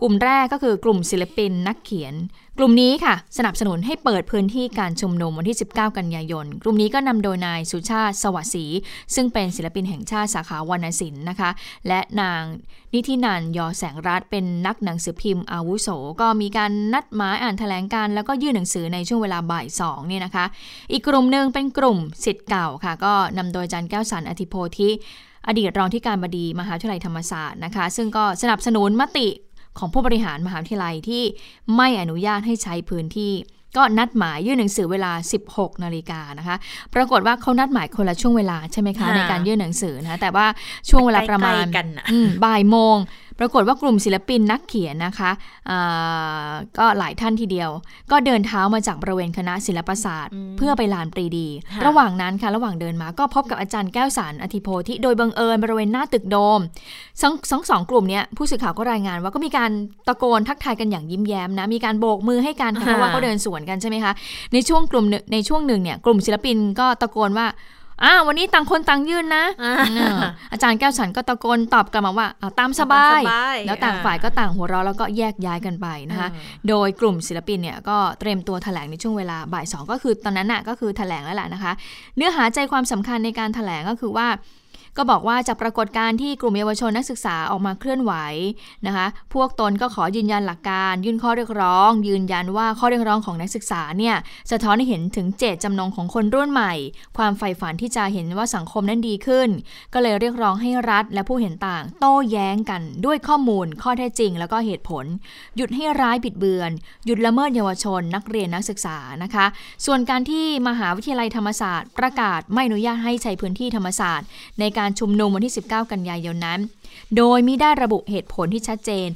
กลุ่มแรกก็คือกลุ่มศิลปินนักเขียนกลุ่มนี้ค่ะสนับสนุนให้เปิดพื้นที่การชุมนุมวันที่สิบเก้ากันยายนกลุ่มนี้ก็นำโดยนายสุชาติสวัสดิ์ศรีซึ่งเป็นศิลปินแห่งชาติสาขาวรรณศิลป์นะคะและนางนิธินันท์ยอแสงรัตน์เป็นนักหนังสือพิมพ์อาวุโสก็มีการนัดหมายอ่านแถลงการณ์แล้วก็ยื่นหนังสือในช่วงเวลาบ่ายสองเนี่ยนะคะอีกกลุ่มนึงเป็นกลุ่มศิษย์เก่าค่ะก็นำโดยอาจารย์แก้วสรรอธิโพธิอดีตรองที่การบดีมหาวิทยาลัยธรรมศาสตร์นะคะซึ่งก็สนับสนุนมติของผู้บริหารมหาวิทยาลัยที่ไม่อนุญาตให้ใช้พื้นที่ก็นัดหมายยื่นหนังสือเวลา สิบหก นาฬิกานะคะปรากฏว่าเขานัดหมายคนละช่วงเวลาใช่ไหมคะในการยื่นหนังสือนะแต่ว่าช่วงเวลาประมาณบ่ายโมงปรากฏว่ากลุ่มศิลปินนักเขียนนะคะก็หลายท่านทีเดียวก็เดินเท้ามาจากบริเวณคณะศิลปศาสตร์เพื่อไปลานปรีดีระหว่างนั้นค่ะระหว่างเดินมาก็พบกับอาจารย์แก้วสรรอธิโพธิโดยบังเอิญบริเวณหน้าตึกโดมทั้งสองกลุ่มนี้ผู้สื่อข่าวก็รายงานว่าก็มีการตะโกนทักทายกันอย่างยิ้มแย้มนะมีการโบกมือให้กันเพราะว่าเขาเดินสวนกันใช่ไหมคะในช่วงกลุ่มในช่วงหนึ่งเนี่ยกลุ่มศิลปินก็ตะโกนว่าอ่าวันนี้ต่างคนต่างยื่นนะอาจารย์แก้วสรรก็ตะโกนตอบกลับมาว่าตามสบายแล้วต่างฝ่ายก็ต่างหัวเราะแล้วก็แยกย้ายกันไปนะคะโดยกลุ่มศิลปินเนี่ยก็เตรียมตัวแถลงในช่วงเวลาบ่ายสองก็คือตอนนั้นน่ะก็คือแถลงแล้วแหละนะคะเนื้อหาใจความสำคัญในการแถลงก็คือว่าก็บอกว่าจากปรากฏการณ์ที่กลุ่มเยาวชนนักศึกษาออกมาเคลื่อนไหวนะคะพวกตนก็ขอยืนยันหลักการยื่นข้อเรียกร้องยืนยันว่าข้อเรียกร้องของนักศึกษาเนี่ยสะท้อนให้เห็นถึงเจตจำนงของคนรุ่นใหม่ความใฝ่ฝันที่จะเห็นว่าสังคมนั้นดีขึ้นก็เลยเรียกร้องให้รัฐและผู้เห็นต่างโต้แย้งกันด้วยข้อมูลข้อเท็จจริงแล้วก็เหตุผลหยุดให้ร้ายบิดเบือนหยุดละเมิดเยาวชนนักเรียนนักศึกษานะคะส่วนการที่มหาวิทยาลัยธรรมศาสตร์ประกาศไม่อนุญาตให้ใช้พื้นที่ธรรมศาสตร์ในการชุมนุมวันที่สิบเก้ากันยายนนั้นโดยมิได้ระบุเหตุผลที่ชัดเจน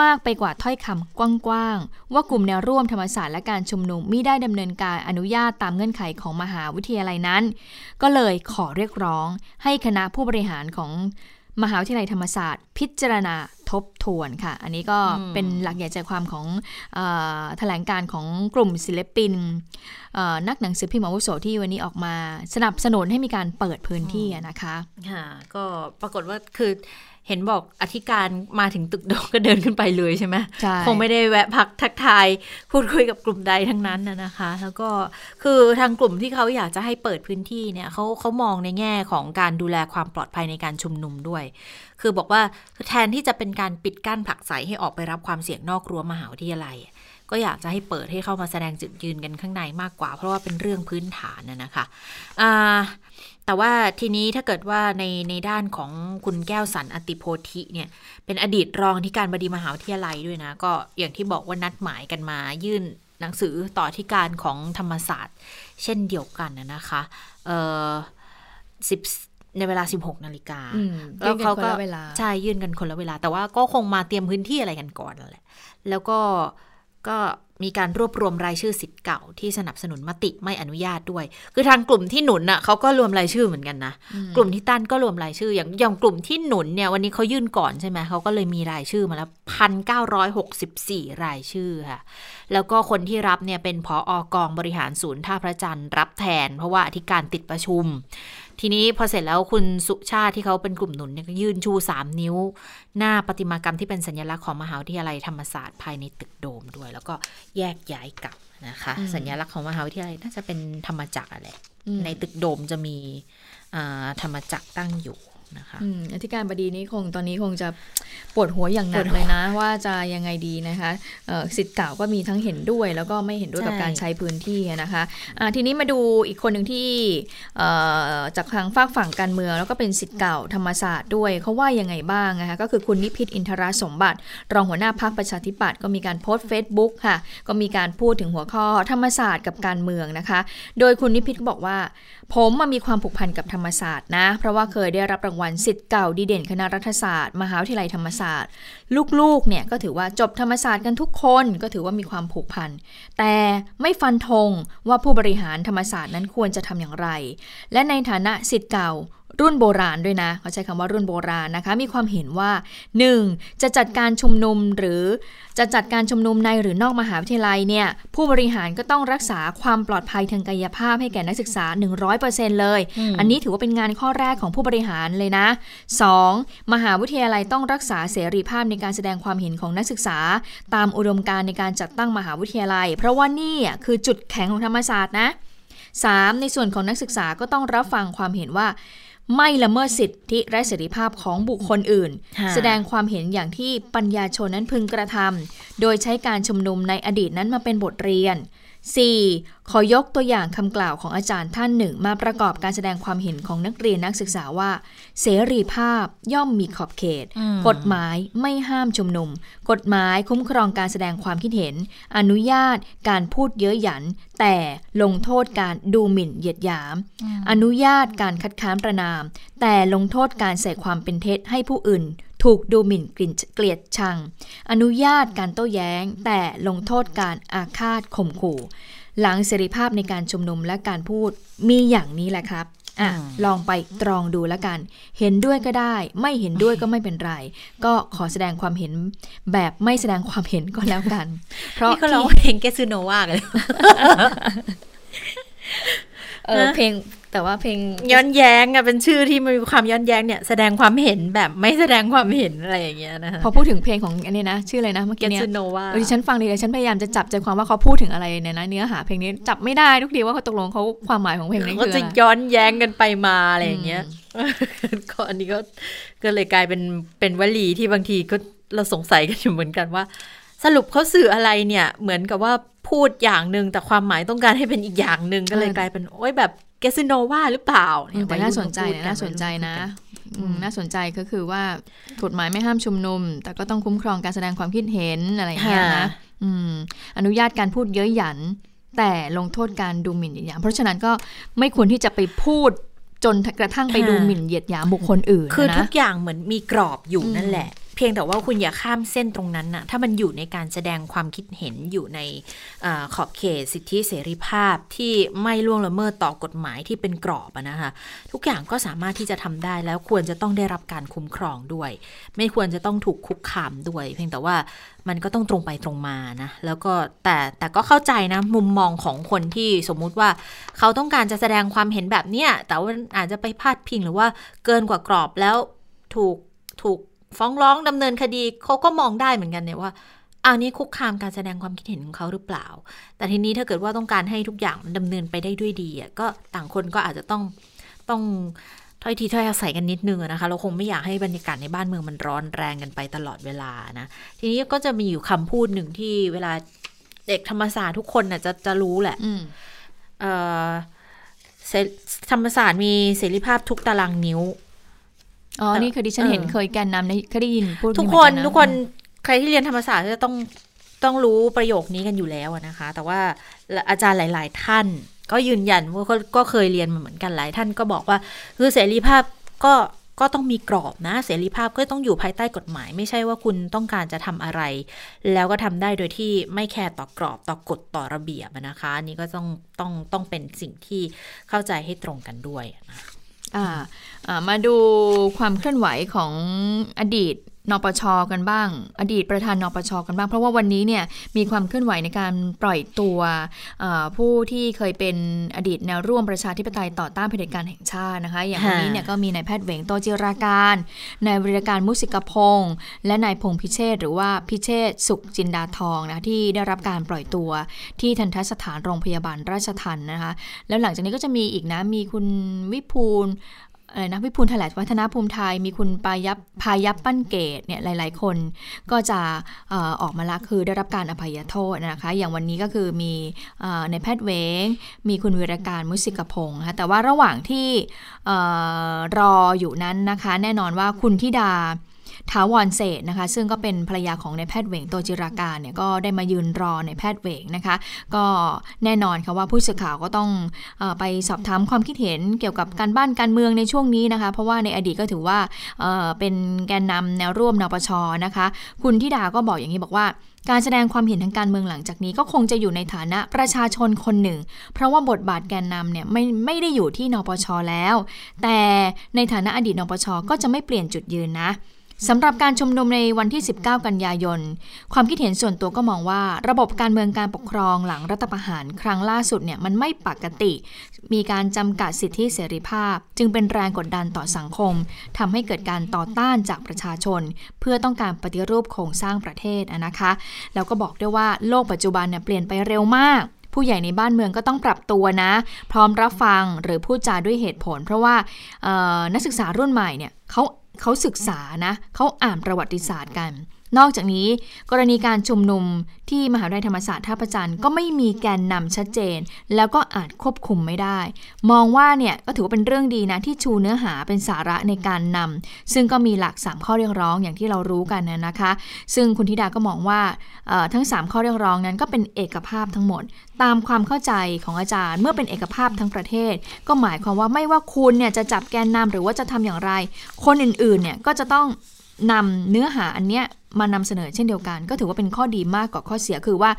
มากไปกว่าถ้อยคำกว้างๆว่ากลุ่มแนวร่วมธรรมศาสตร์และการชุมนุมมิได้ดำเนินการอนุญาตตามเงื่อนไขของมหาวิทยาลัยนั้นก็เลยขอเรียกร้องให้คณะผู้บริหารของมหาวิทยาลัยธรรมศาสตร์พิจารณาทบทวนค่ะอันนี้ก็เป็นหลักใหญ่ใจความของเอ่อแถลงการของกลุ่มศิลปินเอ่อนักหนังสือพิมพ์อาวุโสที่วันนี้ออกมาสนับสนุนให้มีการเปิดพื้นที่นะคะค่ะก็ปรากฏว่าคือเห็นบอกอธิการมาถึงตึกโดมก็เดินขึ้นไปเลยใช่ไหมคงไม่ได้แวะพักทักทายพูดคุยกับกลุ่มใดทั้งนั้นนะคะแล้วก็คือทางกลุ่มที่เขาอยากจะให้เปิดพื้นที่เนี่ยเขาเขามองในแง่ของการดูแลความปลอดภัยในการชุมนุมด้วยคือบอกว่าแทนที่จะเป็นการปิดกั้นผลักไสให้ออกไปรับความเสี่ยงนอกรั้วมหาวิทยาลัย ก็อยากจะให้เปิดให้เข้ามาแสดงจุดยืนกันข้างในมากกว่าเพราะว่าเป็นเรื่องพื้นฐานน่ะนะคะแต่ว่าทีนี้ถ้าเกิดว่าในในด้านของคุณแก้วสรรอติโพธิเนี่ยเป็นอดีตรองที่การบดีมหาวิทยาลัยด้วยนะก็อย่างที่บอกว่านัดหมายกันมายื่นหนังสือต่อที่การของธรรมศาสตร์เช่นเดียวกันนะคะเอ่อสิบในเวลาสิบหกนาฬิกาแล้วเขาก็ใช่ยื่นกันคนละเวลาแต่ว่าก็คงมาเตรียมพื้นที่อะไรกันก่อนนั่นแหละแล้วก็ก็มีการรวบรวมรายชื่อสิทธิ์เก่าที่สนับสนุนมติไม่อนุญาตด้วยคือทางกลุ่มที่หนุนน่ะเขาก็รวมรายชื่อเหมือนกันนะกลุ่มที่ต้านก็รวมรายชื่ออย่างอย่างกลุ่มที่หนุนเนี่ยวันนี้เขายื่นก่อนใช่ไหมเขาก็เลยมีรายชื่อมาแล้ว หนึ่งพันเก้าร้อยหกสิบสี่ รายชื่อค่ะแล้วก็คนที่รับเนี่ยเป็นผอกองบริหารศูนย์ท่าพระจันทร์รับแทนเพราะว่าอธิการติดประชุมทีนี้พอเสร็จแล้วคุณสุชาติที่เขาเป็นกลุ่มหนุนเนี่ยก็ยื่นชูสามนิ้วหน้าประติมากรรมที่เป็นสัญลักษณ์ของมหาวิทยาลัยธรรมศาสตร์ภายในตึกโดมด้วยแล้วก็แยกย้ายกลับนะคะสัญลักษณ์ของมหาวิทยาลัยน่าจะเป็นธรรมจักรอะไรในตึกโดมจะมีธรรมจักรตั้งอยู่นะคะอธิการบดีนี้คงตอนนี้คงจะปวดหัวอย่างหนักเลยนะว่าจะยังไงดีนะคะสิทธิ์เก่าก็มีทั้งเห็นด้วยแล้วก็ไม่เห็นด้วยกับการใช้พื้นที่นะคะทีนี้มาดูอีกคนหนึ่งที่จากทางฝากฝั่งการเมืองแล้วก็เป็นสิทธิ์เก่าธรรมศาสตร์ด้วยเขาว่ายังไงบ้างนะคะก็คือคุณนิพิษอินทรสมบัติรองหัวหน้าพรรคประชาธิปัตย์ก็มีการโพสต์เฟซบุ๊กค่ะก็มีการพูดถึงหัวข้อธรรมศาสตร์กับการเมืองนะคะโดยคุณนิพิษบอกว่าผมมามีความผูกพันกับธรรมศาสตร์นะเพราะว่าเคยได้รับรางวัลศิษย์เก่าดีเด่นคณะรัฐศาสตร์มหาวิทยาลัยธรรมศาสตร์ลูกๆเนี่ยก็ถือว่าจบธรรมศาสตร์กันทุกคนก็ถือว่ามีความผูกพันแต่ไม่ฟันธงว่าผู้บริหารธรรมศาสตร์นั้นควรจะทำอย่างไรและในฐานะศิษย์เก่ารุ่นโบราณด้วยนะเขาใช้คำว่ารุ่นโบราณนะคะมีความเห็นว่า หนึ่ง. จะจัดการชุมนุมหรือจะจัดการชุมนุมในหรือนอกมหาวิทยาลัยเนี่ยผู้บริหารก็ต้องรักษาความปลอดภัยทางกายภาพให้แก่นักศึกษา หนึ่งร้อยเปอร์เซ็นต์ เลยอันนี้ถือว่าเป็นงานข้อแรกของผู้บริหารเลยนะ สอง. มหาวิทยาลัยต้องรักษาเสรีภาพในการแสดงความเห็นของนักศึกษาตามอุดมการณ์ในการจัดตั้งมหาวิทยาลัยเพราะว่านี่คือจุดแข็งของธรรมศาสตร์นะ สาม. ในส่วนของนักศึกษาก็ต้องรับฟังความเห็นว่าไม่ละเมิดสิทธิและเสรีภาพของบุคคลอื่นแสดงความเห็นอย่างที่ปัญญาชนนั้นพึงกระทำโดยใช้การชุมนุมในอดีตนั้นมาเป็นบทเรียน สี่. ขอยกตัวอย่างคำกล่าวของอาจารย์ท่านหนึ่งมาประกอบการแสดงความเห็นของนักเรียนนักศึกษาว่าเสรีภาพย่อมมีขอบเขตกฎหมายไม่ห้ามชุมนุมกฎหมายคุ้มครองการแสดงความคิดเห็นอนุญาตการพูดเย้ยหยันแต่ลงโทษการดูหมิ่นเหยียดหยามอนุญาตการคัดค้านประณามแต่ลงโทษการใส่ความเป็นเท็จให้ผู้อื่นถูกดูหมิ่นเกลียดชังอนุญาตการโต้แย้งแต่ลงโทษการอาฆาตข่มขู่หลังเสรีภาพในการชุมนุมและการพูดมีอย่างนี้แหละครับอ่ะลองไปตรองดูแล้วกันเห็นด้วยก็ได้ไม่เห็นด้วยก็ไม่เป็นไรก็ขอแสดงความเห็นแบบไม่แสดงความเห็นก็แล้วกันเพราะที่ร้องเพลงแกซูโนวากันเออเพลงแต่ว่าเพลงย้อนแย้งอ่ะเป็นชื่อที่มีความย้อนแย้งเนี่ยแสดงความเห็นแบบไม่แสดงความเห็นอะไรอย่างเงี้ยนะคะพอพูดถึงเพลงของอันนี้นะชื่ออะไรนะเมื่อกี้เนี่ยดิฉันฟังดีเลยฉันพยายามจะจับใจความว่าเขาพูดถึงอะไรเนี่ยนะเนื้อหาเพลงนี้จับไม่ได้ทุกทีว่าเขาตกลงเขาความหมายของเพลงนี้คืออะไรก็จะย้อนแย้งกันไปมาอะไรอย่างเงี้ยก็อันนี้ก็ก็เลยกลายเป็นเป็นวลีที่บางทีก็เราสงสัยกันอยู่เหมือนกันว่าสรุปเขาสื่ออะไรเนี่ยเหมือนกับว่าพูดอย่างนึงแต่ความหมายต้องการให้เป็นอีกอย่างนึงก็เลยกลายเป็นโอ๊ยแบบแกซิโนว่าหรือเปล่าเนี่ยแต่น่าสนใจนะน่าสนใจนะน่าสนใจก็คือว่ากฎหมายไม่ห้ามชุมนุมแต่ก็ต้องคุ้มครองการแสดงความคิดเห็นอะไรอย่างเงี้ยนะอนุญาตการพูดเย้ยหยันแต่ลงโทษการดูหมิ่นเหยียดหยามเพราะฉะนั้นก็ไม่ควรที่จะไปพูดจนกระทั่งไปดูหมิ่นเหยียดหยามบุคคลอื่นคือทุกอย่างเหมือนมีกรอบอยู่นั่นแหละเพียงแต่ว่าคุณอย่าข้ามเส้นตรงนั้นนะถ้ามันอยู่ในการแสดงความคิดเห็นอยู่ในขอบเขตสิทธิเสรีภาพที่ไม่ล่วงละเมิดต่อกฎหมายที่เป็นกรอบนะคะทุกอย่างก็สามารถที่จะทำได้แล้วควรจะต้องได้รับการคุ้มครองด้วยไม่ควรจะต้องถูกคุกคามด้วยเพียงแต่ว่ามันก็ต้องตรงไปตรงมานะแล้วก็แต่แต่ก็เข้าใจนะมุมมองของคนที่สมมุติว่าเขาต้องการจะแสดงความเห็นแบบเนี้ยแต่ว่าอาจจะไปพาดพิงหรือว่าเกินกว่ากรอบแล้วถูกถูกฟ้องร้องดำเนินคดีเขาก็มองได้เหมือนกันเนี่ยว่าอันนี้คุกคามการแสดงความคิดเห็นของเขาหรือเปล่าแต่ทีนี้ถ้าเกิดว่าต้องการให้ทุกอย่างดำเนินไปได้ด้วยดีอ่ะก็ต่างคนก็อาจจะต้องต้องถ้อยทีถ้อยอาศัยกันนิดนึงนะคะเราคงไม่อยากให้บรรยากาศในบ้านเมืองมันร้อนแรงกันไปตลอดเวลานะทีนี้ก็จะมีอยู่คำพูดหนึ่งที่เวลา เด็กธรรมศาสตร์ทุกคนน่ะจะจะรู้แหละธรรมศาสตร์มีเสรีภาพทุกตารางนิ้วอ๋อนี่เคยดิฉันเห็นเคยแกนนำในเคยได้ยินพูดทุกคนทุกคนใครที่เรียนธรรมศาสตร์จะต้องต้องรู้ประโยคนี้กันอยู่แล้วนะคะแต่ว่าอาจารย์หลายๆท่านก็ยืนยันว่าก็เคยเรียนมาเหมือนกันหลายท่านก็บอกว่าคือเสรีภาพก็ก็ต้องมีกรอบนะเสรีภาพก็ต้องอยู่ภายใต้กฎหมายไม่ใช่ว่าคุณต้องการจะทำอะไรแล้วก็ทำได้โดยที่ไม่แคร์ต่อกรอบต่อกฎต่อระเบียบนะคะอันนี้ก็ต้องต้องต้องเป็นสิ่งที่เข้าใจให้ตรงกันด้วยนะอ่ามาดูความเคลื่อนไหวของอดีตนปช.กันบ้างอดีตประธานนปช.กันบ้างเพราะว่าวันนี้เนี่ยมีความเคลื่อนไหวในการปล่อยตัวผู้ที่เคยเป็นอดีตแนวร่วมประชาธิปไตยต่อต้านเผด็จการแห่งชาตินะคะอย่างวันนี้เนี่ยก็มีนายแพทย์เหวงโตจิราการนายวิรการมุสิกพงษ์และนายพงษ์พิเชษหรือว่าพิเชษสุขจินดาทองนะที่ได้รับการปล่อยตัวที่ทันตสถานโรงพยาบาลราชทัณฑ์นะคะแล้วหลังจากนี้ก็จะมีอีกนะมีคุณวิภูลอะไรนะวิภูลแถลงวัฒนภูมิไทยมีคุณพายัพพายัพปั้นเกตเนี่ยหลายๆคนก็จะเอ่อออกมาละคือได้รับการอภัยโทษนะคะอย่างวันนี้ก็คือมีเอ่อในแพทย์เวงมีคุณวิรการมุสิกพงษ์นะคะแต่ว่าระหว่างที่เอ่อรออยู่นั้นนะคะแน่นอนว่าคุณธิดาถาวรเศษนะคะซึ่งก็เป็นภรรยาของนายแพทย์เหวงโตจิราการเนี่ยก็ได้มายืนรอนายแพทย์เหวงนะคะก็แน่นอนค่ะว่าผู้สื่อข่าวก็ต้องเอ่อไปสอบถามความคิดเห็นเกี่ยวกับการบ้านการเมืองในช่วงนี้นะคะเพราะว่าในอดีตก็ถือว่าเอ่อเป็นแกนนำแนวร่วมนปช.นะคะคุณธิดาก็บอกอย่างนี้บอกว่าการแสดงความเห็นทางการเมืองหลังจากนี้ก็คงจะอยู่ในฐานะประชาชนคนหนึ่งเพราะว่าบทบาทแกนนำเนี่ยไม่ไม่ได้อยู่ที่นปช.แล้วแต่ในฐานะอดีตนปช.ก็จะไม่เปลี่ยนจุดยืนนะสำหรับการชุมนุมในวันที่สิบเก้ากันยายนความคิดเห็นส่วนตัวก็มองว่าระบบการเมืองการปกครองหลังรัฐประหารครั้งล่าสุดเนี่ยมันไม่ปกติมีการจำกัดสิทธิเสรีภาพจึงเป็นแรงกดดันต่อสังคมทำให้เกิดการต่อต้านจากประชาชนเพื่อต้องการปฏิรูปโครงสร้างประเทศนะคะแล้วก็บอกด้วยว่าโลกปัจจุบันเนี่ยเปลี่ยนไปเร็วมากผู้ใหญ่ในบ้านเมืองก็ต้องปรับตัวนะพร้อมรับฟังหรือพูดจาด้วยเหตุผลเพราะว่านักศึกษารุ่นใหม่เนี่ยเขาเขาศึกษานะเขาอ่านประวัติศาสตร์กันนอกจากนี้กรณีการชุมนุมที่มหาวิทยาลัยธรรมศาสตร์ท่าพระจันทร์ก็ไม่มีแกนนำชัดเจนแล้วก็อาจควบคุมไม่ได้มองว่าเนี่ยก็ถือว่าเป็นเรื่องดีนะที่ชูเนื้อหาเป็นสาระในการนำซึ่งก็มีหลักสามข้อเรียกร้องอย่างที่เรารู้กันนะคะซึ่งคุณธิดาก็มองว่าทั้งสามข้อเรียกร้องนั้นก็เป็นเอกภาพทั้งหมดตามความเข้าใจของอาจารย์เมื่อเป็นเอกภาพทั้งประเทศก็หมายความว่าไม่ว่าคุณเนี่ยจะจับแกนนำหรือว่าจะทำอย่างไรคนอื่นๆเนี่ยก็จะต้องนำเนื้อหาอันเนี้ยมานำเสนอเช่นเดียวกันก็ถือว่าเป็นข้อดีมากกว่าข้อเสียคือว่า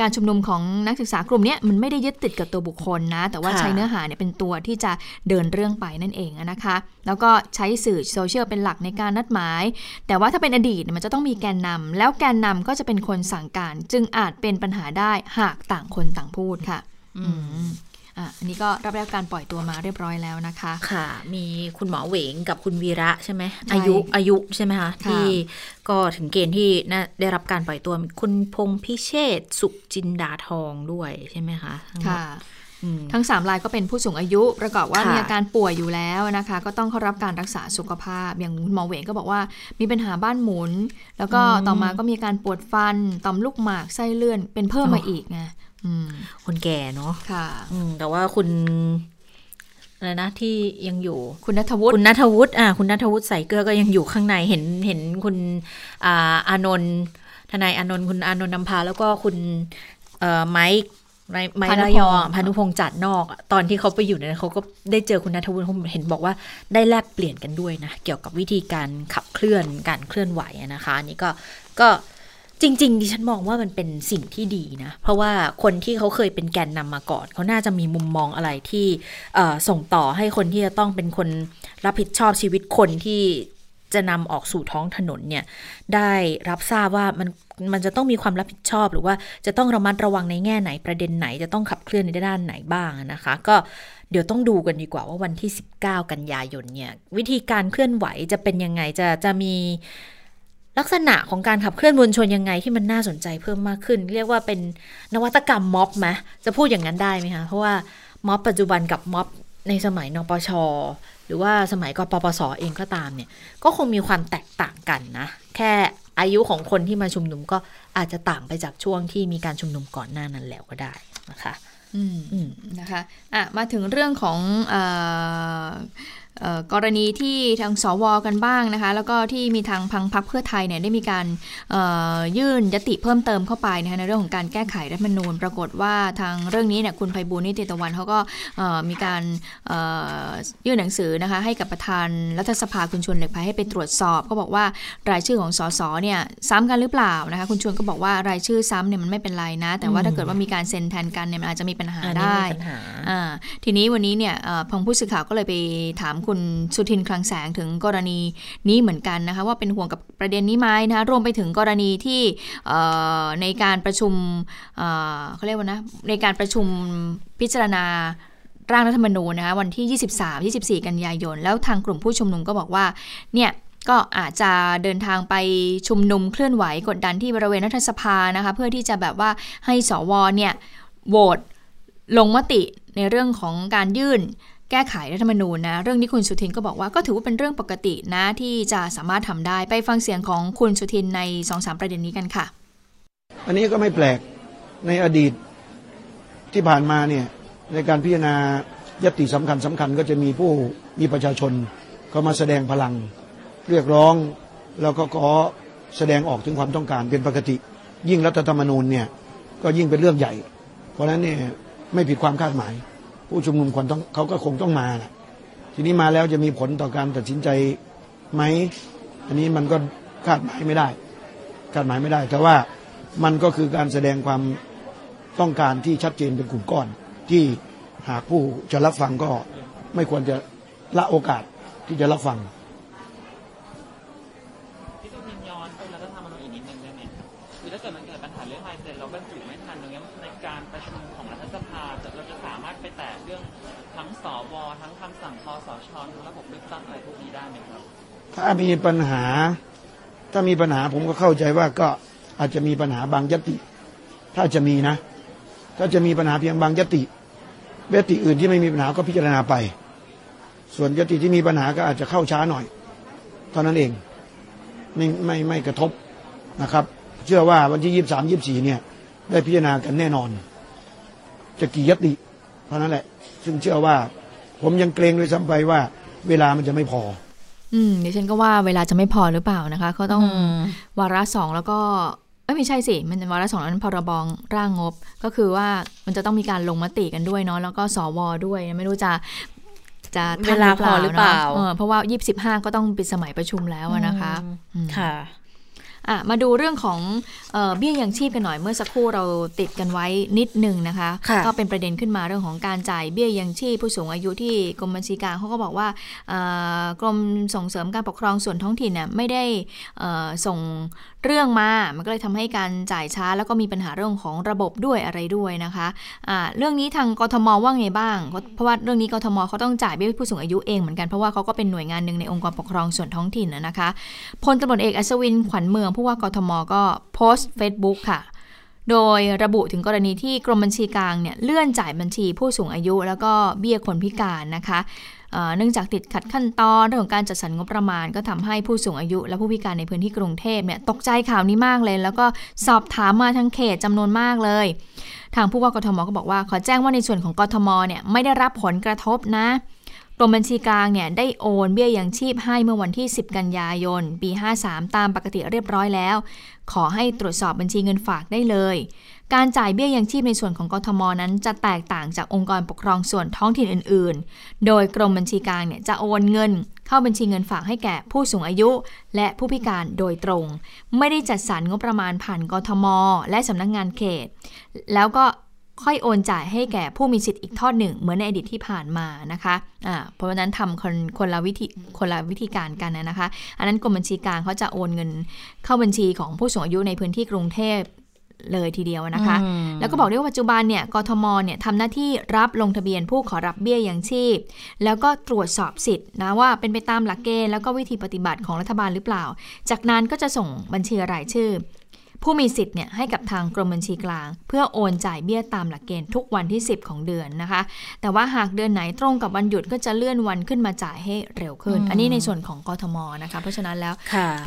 การชุมนุมของนักศึกษากลุ่มนี้มันไม่ได้ยึดติดกับตัวบุคคลนะแต่ว่าใช้เนื้อหาเนี่ยเป็นตัวที่จะเดินเรื่องไปนั่นเองนะคะแล้วก็ใช้สื่อโซเชียลเป็นหลักในการนัดหมายแต่ว่าถ้าเป็นอดีตมันจะต้องมีแกนนำแล้วแกนนำก็จะเป็นคนสั่งการจึงอาจเป็นปัญหาได้หากต่างคนต่างพูดค่ะอันนี้ก็รับแล้วการปล่อยตัวมาเรียบร้อยแล้วนะคะค่ะมีคุณหมอเหวงกับคุณวีระใช่ไหมอายุอายุใช่ไหมคะที่ก็ถึงเกณฑ์ที่น่าได้รับการปล่อยตัวคุณพงษ์พิเชษสุขจินดาทองด้วยใช่ไหมคะค่ะทั้งสามรายก็เป็นผู้สูงอายุประกอบว่ามีอาการป่วยอยู่แล้วนะคะก็ต้องเข้ารับการรักษาสุขภาพอย่างหมอเวงก็บอกว่ามีปัญหาบ้านหมุนแล้วก็ต่อมาก็มีอาการปวดฟันต่อมลูกหมากไส้เลื่อนเป็นเพิ่มมาอีกไงคนแก่เนาะค่ะแต่ว่าคุณอะไรนะที่ยังอยู่คุณณัฐวุฒิคุณณัฐวุฒิอ่าคุณณัฐวุฒิใส่เกลือก็ยังอยู่ข้างในเห็นเห็นคุณอ่าอานนท์ทนายอานนท์คุณอานนท์นำพาแล้วก็คุณเอ่อไมค์ไมค์ระยองพานุพงษ์จัดนอกตอนที่เขาไปอยู่เนี่ยเขาก็ได้เจอคุณณัฐวุฒิเขาเห็นบอกว่าได้แลกเปลี่ยนกันด้วยนะเกี่ยวกับวิธีการขับเคลื่อนการเคลื่อนไหวนะคะนี่ก็ก็จริงๆดิฉันมองว่ามันเป็นสิ่งที่ดีนะเพราะว่าคนที่เขาเคยเป็นแกนนำมาก่อนเขาน่าจะมีมุมมองอะไรที่ส่งต่อให้คนที่จะต้องเป็นคนรับผิดชอบชีวิตคนที่จะนำออกสู่ท้องถนนเนี่ยได้รับทราบว่ามันมันจะต้องมีความรับผิดชอบหรือว่าจะต้องระมัดระวังในแง่ไหนประเด็นไหนจะต้องขับเคลื่อนในด้านไหนบ้างนะคะก็เดี๋ยวต้องดูกันดีกว่าว่าวันที่สิบเก้ากันยายนเนี่ยวิธีการเคลื่อนไหวจะเป็นยังไงจะจะมีลักษณะของการขับเคลื่อนมวลชนยังไงที่มันน่าสนใจเพิ่มมากขึ้นเรียกว่าเป็นนวัตกรรมม็อบไหมจะพูดอย่างนั้นได้ไหมคะเพราะว่าม็อบปัจจุบันกับม็อบในสมัยนปช.หรือว่าสมัยกปปส.เองก็ตามเนี่ยก็คงมีความแตกต่างกันนะแค่ อายุของคนที่มาชุมนุมก็อาจจะต่างไปจากช่วงที่มีการชุมนุมก่อนหน้านั้นแล้วก็ได้นะคะอืมนะคะอ่ะมาถึงเรื่องของเอ่อ เอ่อกรณีที่ทางสวกันบ้างนะคะแล้วก็ที่มีทางพังพรรคเพื่อไทยเนี่ยได้มีการยื่นยติเพิ่มเติมเข้าไปนะคะในเรื่องของการแก้ไขรัฐธรรมนูญปรากฏว่าทางเรื่องนี้เนี่ยคุณไพบูลย์นิติตะวันเขาก็มีการยื่นหนังสือนะคะให้กับประธานรัฐสภาคุณชวนหลีกภัยให้ไปตรวจสอบก็บอกว่ารายชื่อของสสเนี่ยซ้ำกันหรือเปล่านะคะคุณชวนก็บอกว่ารายชื่อซ้ำเนี่ยมันไม่เป็นไรนะแต่ว่าถ้าเกิดว่ามีการเซ็นแทนกันเนี่ยมันอาจจะมีปัญหาได้ทีนี้วันนี้เนี่ยพังผู้สื่อข่าวก็เลยไปถามคุณสุทินคลังแสงถึงกรณีนี้เหมือนกันนะคะว่าเป็นห่วงกับประเด็นนี้ไหมนะคะรวมไปถึงกรณีที่ในการประชุมเขาเรียกว่านะในการประชุมพิจารณาร่างรัฐธรรมนูญนะคะวันที่ ยี่สิบสามถึงยี่สิบสี่กันยายนแล้วทางกลุ่มผู้ชุมนุมก็บอกว่าเนี่ยก็อาจจะเดินทางไปชุมนุมเคลื่อนไหวกดดันที่บริเวณรัฐสภานะคะเพื่อที่จะแบบว่าให้สวเนี่ยโหวตลงมติในเรื่องของการยื่นแก้ไขรัฐธรรมนูญนะเรื่องนี้คุณสุทินก็บอกว่าก็ถือว่าเป็นเรื่องปกตินะที่จะสามารถทำได้ไปฟังเสียงของคุณสุทินใน สองสาม ประเด็นนี้กันค่ะอันนี้ก็ไม่แปลกในอดีตที่ผ่านมาเนี่ยในการพิจารณายติสำคัญสำคัญก็จะมีผู้มีประชาชนเข้ามาแสดงพลังเรียกร้องแล้วก็ขอแสดงออกถึงความต้องการเป็นปกติยิ่งรัฐธรรมนูญเนี่ยก็ยิ่งเป็นเรื่องใหญ่เพราะฉะนั้นเนี่ยไม่ผิดความคาดหมายผู้ชุมนุมคนต้องเขาก็คงต้องมาแหละทีนี้มาแล้วจะมีผลต่อการตัดสินใจไหมอันนี้มันก็คาดหมายไม่ได้คาดหมายไม่ได้แต่ว่ามันก็คือการแสดงความต้องการที่ชัดเจนเป็นกลุ่มก้อนที่หากผู้จะรับฟังก็ไม่ควรจะละโอกาสที่จะรับฟังพี่ต้องย้อนไปแล้วก็ทำมันอีกนิดนึงได้ไหมคือถ้าเกิดมันเกิดปัญหาเรื่องไฮเซนเราบรรจุไม่ทันตรงนี้ในการประชุมของรัฐสภาเราจะสามารถไปแตะเรื่องทั้งสวทั้งคำสั่งคสชทั้งระบบเลือกตั้งอะไรพวกนี้ได้ไหมครับถ้ามีปัญหาถ้ามีปัญหาผมก็เข้าใจว่าก็อาจจะมีปัญหาบางยติถ้าจะมีนะถ้าจะมีปัญหาเพียงบางยติยติอื่นที่ไม่มีปัญหาก็พิจารณาไปส่วนยติที่มีปัญหาก็อาจจะเข้าช้าหน่อยเท่านั้นเองไม่ไม่ไม่กระทบนะครับเชื่อว่าวันที่ยี่สิบสาม ยี่สิบสี่เนี่ยได้พิจารณากันแน่นอนจะกี่ยติเพราะนั้นแหละซึ่งเชื่อว่าผมยังเกรงด้วยซ้ำไปว่าเวลามันจะไม่พออืมดิฉันก็ว่าเวลาจะไม่พอหรือเปล่านะคะเขาต้องวาระสองแล้วก็ไม่ใช่สิมันวาระสองนั้นพรบร่างงบก็คือว่ามันจะต้องมีการลงมติกันด้วยเนาะแล้วก็สวด้วยไม่รู้จะจะเวลาพอหรือเปล่าเออเพราะว่ายี่สิบห้าก็ต้องปิดสมัยประชุมแล้วนะคะค่ะอ่ะมาดูเรื่องของเอ่อเบี้ยยังชีพกันหน่อยเมื่อสักครู่เราติดกันไว้นิดหนึ่งนะคะก็เป็นประเด็นขึ้นมาเรื่องของการจ่ายเบี้ยยังชีพผู้สูงอายุที่กรมบัญชีกลางเขาก็บอกว่าเอ่อกรมส่งเสริมการปกครองส่วนท้องถิ่นเนี่ยไม่ได้เอ่อส่งเรื่องมามันก็เลยทำให้การจ่ายช้าแล้วก็มีปัญหาเรื่องของระบบด้วยอะไรด้วยนะคะอ่าเรื่องนี้ทางกทมว่าไงบ้างเพราะว่าเรื่องนี้กทมเขาต้องจ่ายเบี้ยผู้สูงอายุเองเหมือนกันเพราะว่าเขาก็เป็นหน่วยงานนึงในองค์กรปกครองส่วนท้องถิ่นนะคะพลตำรวจเอกอัศวินขวัญเมืองผู้ว่ากทมก็โพสต์ Facebook ค่ะโดยระบุถึงกรณีที่กรมบัญชีกลางเนี่ยเลื่อนจ่ายบัญชีผู้สูงอายุแล้วก็เบี้ยคนพิการนะคะเนื่องจากติดขัดขั้นตอนเรื่องของการจัดสรรงบประมาณก็ทำให้ผู้สูงอายุและผู้พิการในพื้นที่กรุงเทพเนี่ยตกใจข่าวนี้มากเลยแล้วก็สอบถามมาทางเขตจำนวนมากเลยทางผู้ว่ากทมก็บอกว่าขอแจ้งว่าในส่วนของกทมเนี่ยไม่ได้รับผลกระทบนะกรมบัญชีกลางเนี่ยได้โอนเบี้ยยังชีพให้เมื่อวันที่สิบกันยายนปีห้าสามตามปกติเรียบร้อยแล้วขอให้ตรวจสอบบัญชีเงินฝากได้เลยการจ่ายเบี้ยยังชีพในส่วนของกทมนั้นจะแตกต่างจากองค์กรปกครองส่วนท้องถิ่นอื่นๆโดยกรมบัญชีกลางเนี่ยจะโอนเงินเข้าบัญชีเงินฝากให้แก่ผู้สูงอายุและผู้พิการโดยตรงไม่ได้จัดสรรงบประมาณผ่านกทมและสำนักงานเขตแล้วก็ค่อยโอนจ่ายให้แก่ผู้มีสิทธิ์อีกทอดหนึ่งเหมือนในอดีตที่ผ่านมานะคะอ่าเพราะฉะนั้นทำคนคนละวิธีคนละวิธีการกันนะคะอันนั้นกรมบัญชีกลางเขาจะโอนเงินเข้าบัญชีของผู้สูงอายุในพื้นที่กรุงเทพเลยทีเดียวนะคะแล้วก็บอกด้วยว่าปัจจุบันเนี่ยกทมเนี่ยทำหน้าที่รับลงทะเบียนผู้ขอรับเบี้ยยังชีพแล้วก็ตรวจสอบสิทธิ์นะว่าเป็นไปตามหลักเกณฑ์แล้วก็วิธีปฏิบัติของรัฐบาลหรือเปล่าจากนั้นก็จะส่งบัญชีรายชื่อ ผู้มีสิทธิ์เนี่ยให้กับทางกรมบัญชีกลางเพื่อโอนจ่ายเบี้ยตามหลักเกณฑ์ทุกวันที่สิบของเดือนนะคะแต่ว่าหากเดือนไหนตรงกับวันหยุดก็จะเลื่อนวันขึ้นมาจ่ายให้เร็วขึ้น อ, อันนี้ในส่วนของกทมนะคะเพราะฉะนั้นแล้วผ,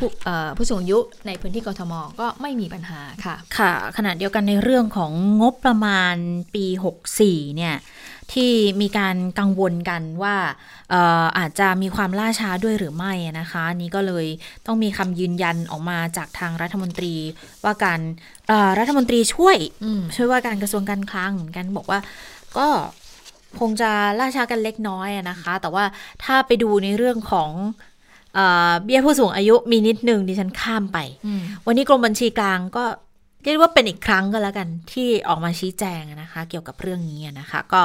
ผู้สูงอายุในพื้นที่กทมก็ไม่มีปัญหาค่ะค่ะขณะเดียวกันในเรื่องของงบประมาณปีหกสี่เนี่ยที่มีการกังวลกันว่าเอ่ออาจจะมีความล่าช้าด้วยหรือไม่นะคะนี่ก็เลยต้องมีคำยืนยันออกมาจากทางรัฐมนตรีว่าการเอ่อรัฐมนตรีช่วยช่วยว่าการกระทรวงการคลังเหมือนกันบอกว่าก็คงจะล่าช้ากันเล็กน้อยนะคะแต่ว่าถ้าไปดูในเรื่องของเอ่อเบี้ยผู้สูงอายุมีนิดนึงดิฉันข้ามไปวันนี้กรมบัญชีกลางก็เรียกว่าเป็นอีกครั้งก็แล้วกันที่ออกมาชี้แจงนะคะเกี่ยวกับเรื่องนี้นะคะก็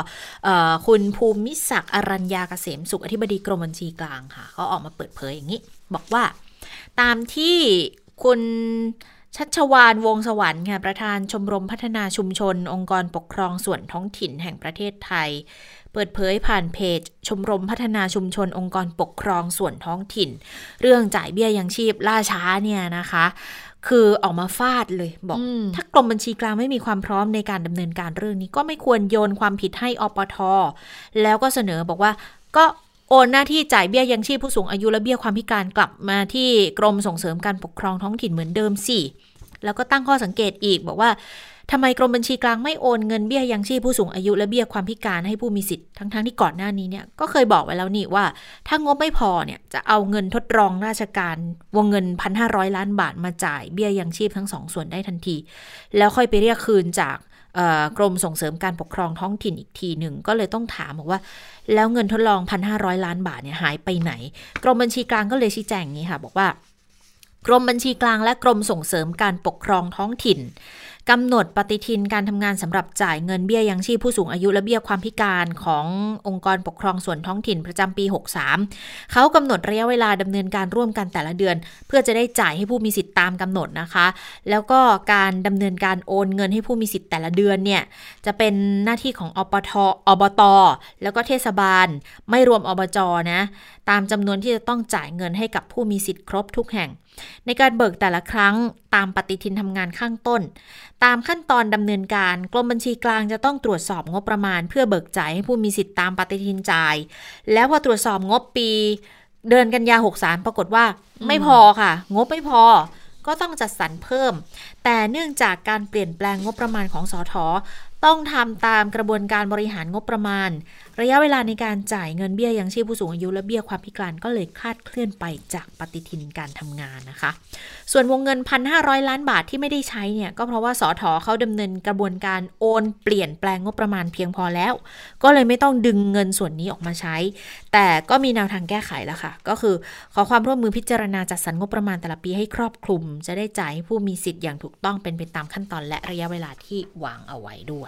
คุณภูมิศักดิ์อรัญญาเกษมสุขอธิบดีกรมบัญชีกลางค่ะก็ออกมาเปิดเผยอย่างนี้บอกว่าตามที่คุณชัชวาลวงสวรรค์ค่ะประธานชมรมพัฒนาชุมชนองค์กรปกครองส่วนท้องถิ่นแห่งประเทศไทยเปิดเผยผ่านเพจชมรมพัฒนาชุมชนองค์กรปกครองส่วนท้องถิ่นเรื่องจ่ายเบี้ยยังชีพล่าช้าเนี่ยนะคะคือออกมาฟาดเลยบอกถ้ากรมบัญชีกลางไม่มีความพร้อมในการดำเนินการเรื่องนี้ก็ไม่ควรโยนความผิดให้อปท.แล้วก็เสนอบอกว่าก็โอนหน้าที่จ่ายเบี้ยยังชีพผู้สูงอายุและเบี้ยความพิการกลับมาที่กรมส่งเสริมการปกครองท้องถิ่นเหมือนเดิมสิแล้วก็ตั้งข้อสังเกตอีกบอกว่าทำไมกรมบัญชีกลางไม่โอนเงินเบี้ยยังชีพผู้สูงอายุและเบี้ยความพิการให้ผู้มีสิทธิ์ทั้งๆที่ก่อนหน้านี้เนี่ยก็เคยบอกไว้แล้วนี่ว่าถ้างบไม่พอเนี่ยจะเอาเงินทดลองราชการวงเงิน หนึ่งพันห้าร้อย ล้านบาทมาจ่ายเบี้ยยังชีพทั้งสองส่วนได้ทันทีแล้วค่อยไปเรียกคืนจากกรมส่งเสริมการปกครองท้องถิ่นอีกทีหนึ่งก็เลยต้องถามบอกว่าแล้วเงินทดลอง หนึ่งพันห้าร้อย ล้านบาทเนี่ยหายไปไหนกรมบัญชีกลางก็เลยชี้แจงอย่างนี้ค่ะบอกว่ากรมบัญชีกลางและกรมส่งเสริมการปกครองท้องถิ่นกำหนดปฏิทินการทำงานสำหรับจ่ายเงินเบี้ยยังชีพผู้สูงอายุและเบี้ยความพิการขององค์กรปกครองส่วนท้องถิ่นประจำปีหกสามเขากำหนดระยะเวลาดำเนินการร่วมกันแต่ละเดือนเพื่อจะได้จ่ายให้ผู้มีสิทธิ์ตามกำหนดนะคะแล้วก็การดำเนินการโอนเงินให้ผู้มีสิทธิ์แต่ละเดือนเนี่ยจะเป็นหน้าที่ของอบต. อบต.แล้วก็เทศบาลไม่รวมอบจ.นะตามจำนวนที่จะต้องจ่ายเงินให้กับผู้มีสิทธิ์ครบทุกแห่งในการเบิกแต่ละครั้งตามปฏิทินทำงานข้างต้นตามขั้นตอนดำเนินการกรมบัญชีกลางจะต้องตรวจสอบงบประมาณเพื่อเบิกจ่ายให้ผู้มีสิทธิ์ตามปฏิทินจ่ายแล้วพอตรวจสอบงบปีเดือนกันยาหกสิบสามปรากฏว่าไม่พอค่ะงบไม่พอก็ต้องจัดสรรเพิ่มแต่เนื่องจากการเปลี่ยนแปลงงบประมาณของสท.ต้องทำตามกระบวนการบริหารงบประมาณระยะเวลาในการจ่ายเงินเบี้ยยังชีพผู้สูงอายุและเบี้ยความพิการก็เลยคลาดเคลื่อนไปจากปฏิทินการทำงานนะคะส่วนวงเงิน หนึ่งพันห้าร้อย ล้านบาทที่ไม่ได้ใช้เนี่ยก็เพราะว่าสท.เขาดำเนินกระบวนการโอนเปลี่ยนแปลงงบประมาณเพียงพอแล้วก็เลยไม่ต้องดึงเงินส่วนนี้ออกมาใช้แต่ก็มีแนวทางแก้ไขแล้วค่ะก็คือขอความร่วมมือพิจารณาจัดสรรงบประมาณแต่ละปีให้ครอบคลุมจะได้จ่ายให้ผู้มีสิทธิ์อย่างถูกต้องเป็นไปตามขั้นตอนและระยะเวลาที่วางเอาไว้ด้วย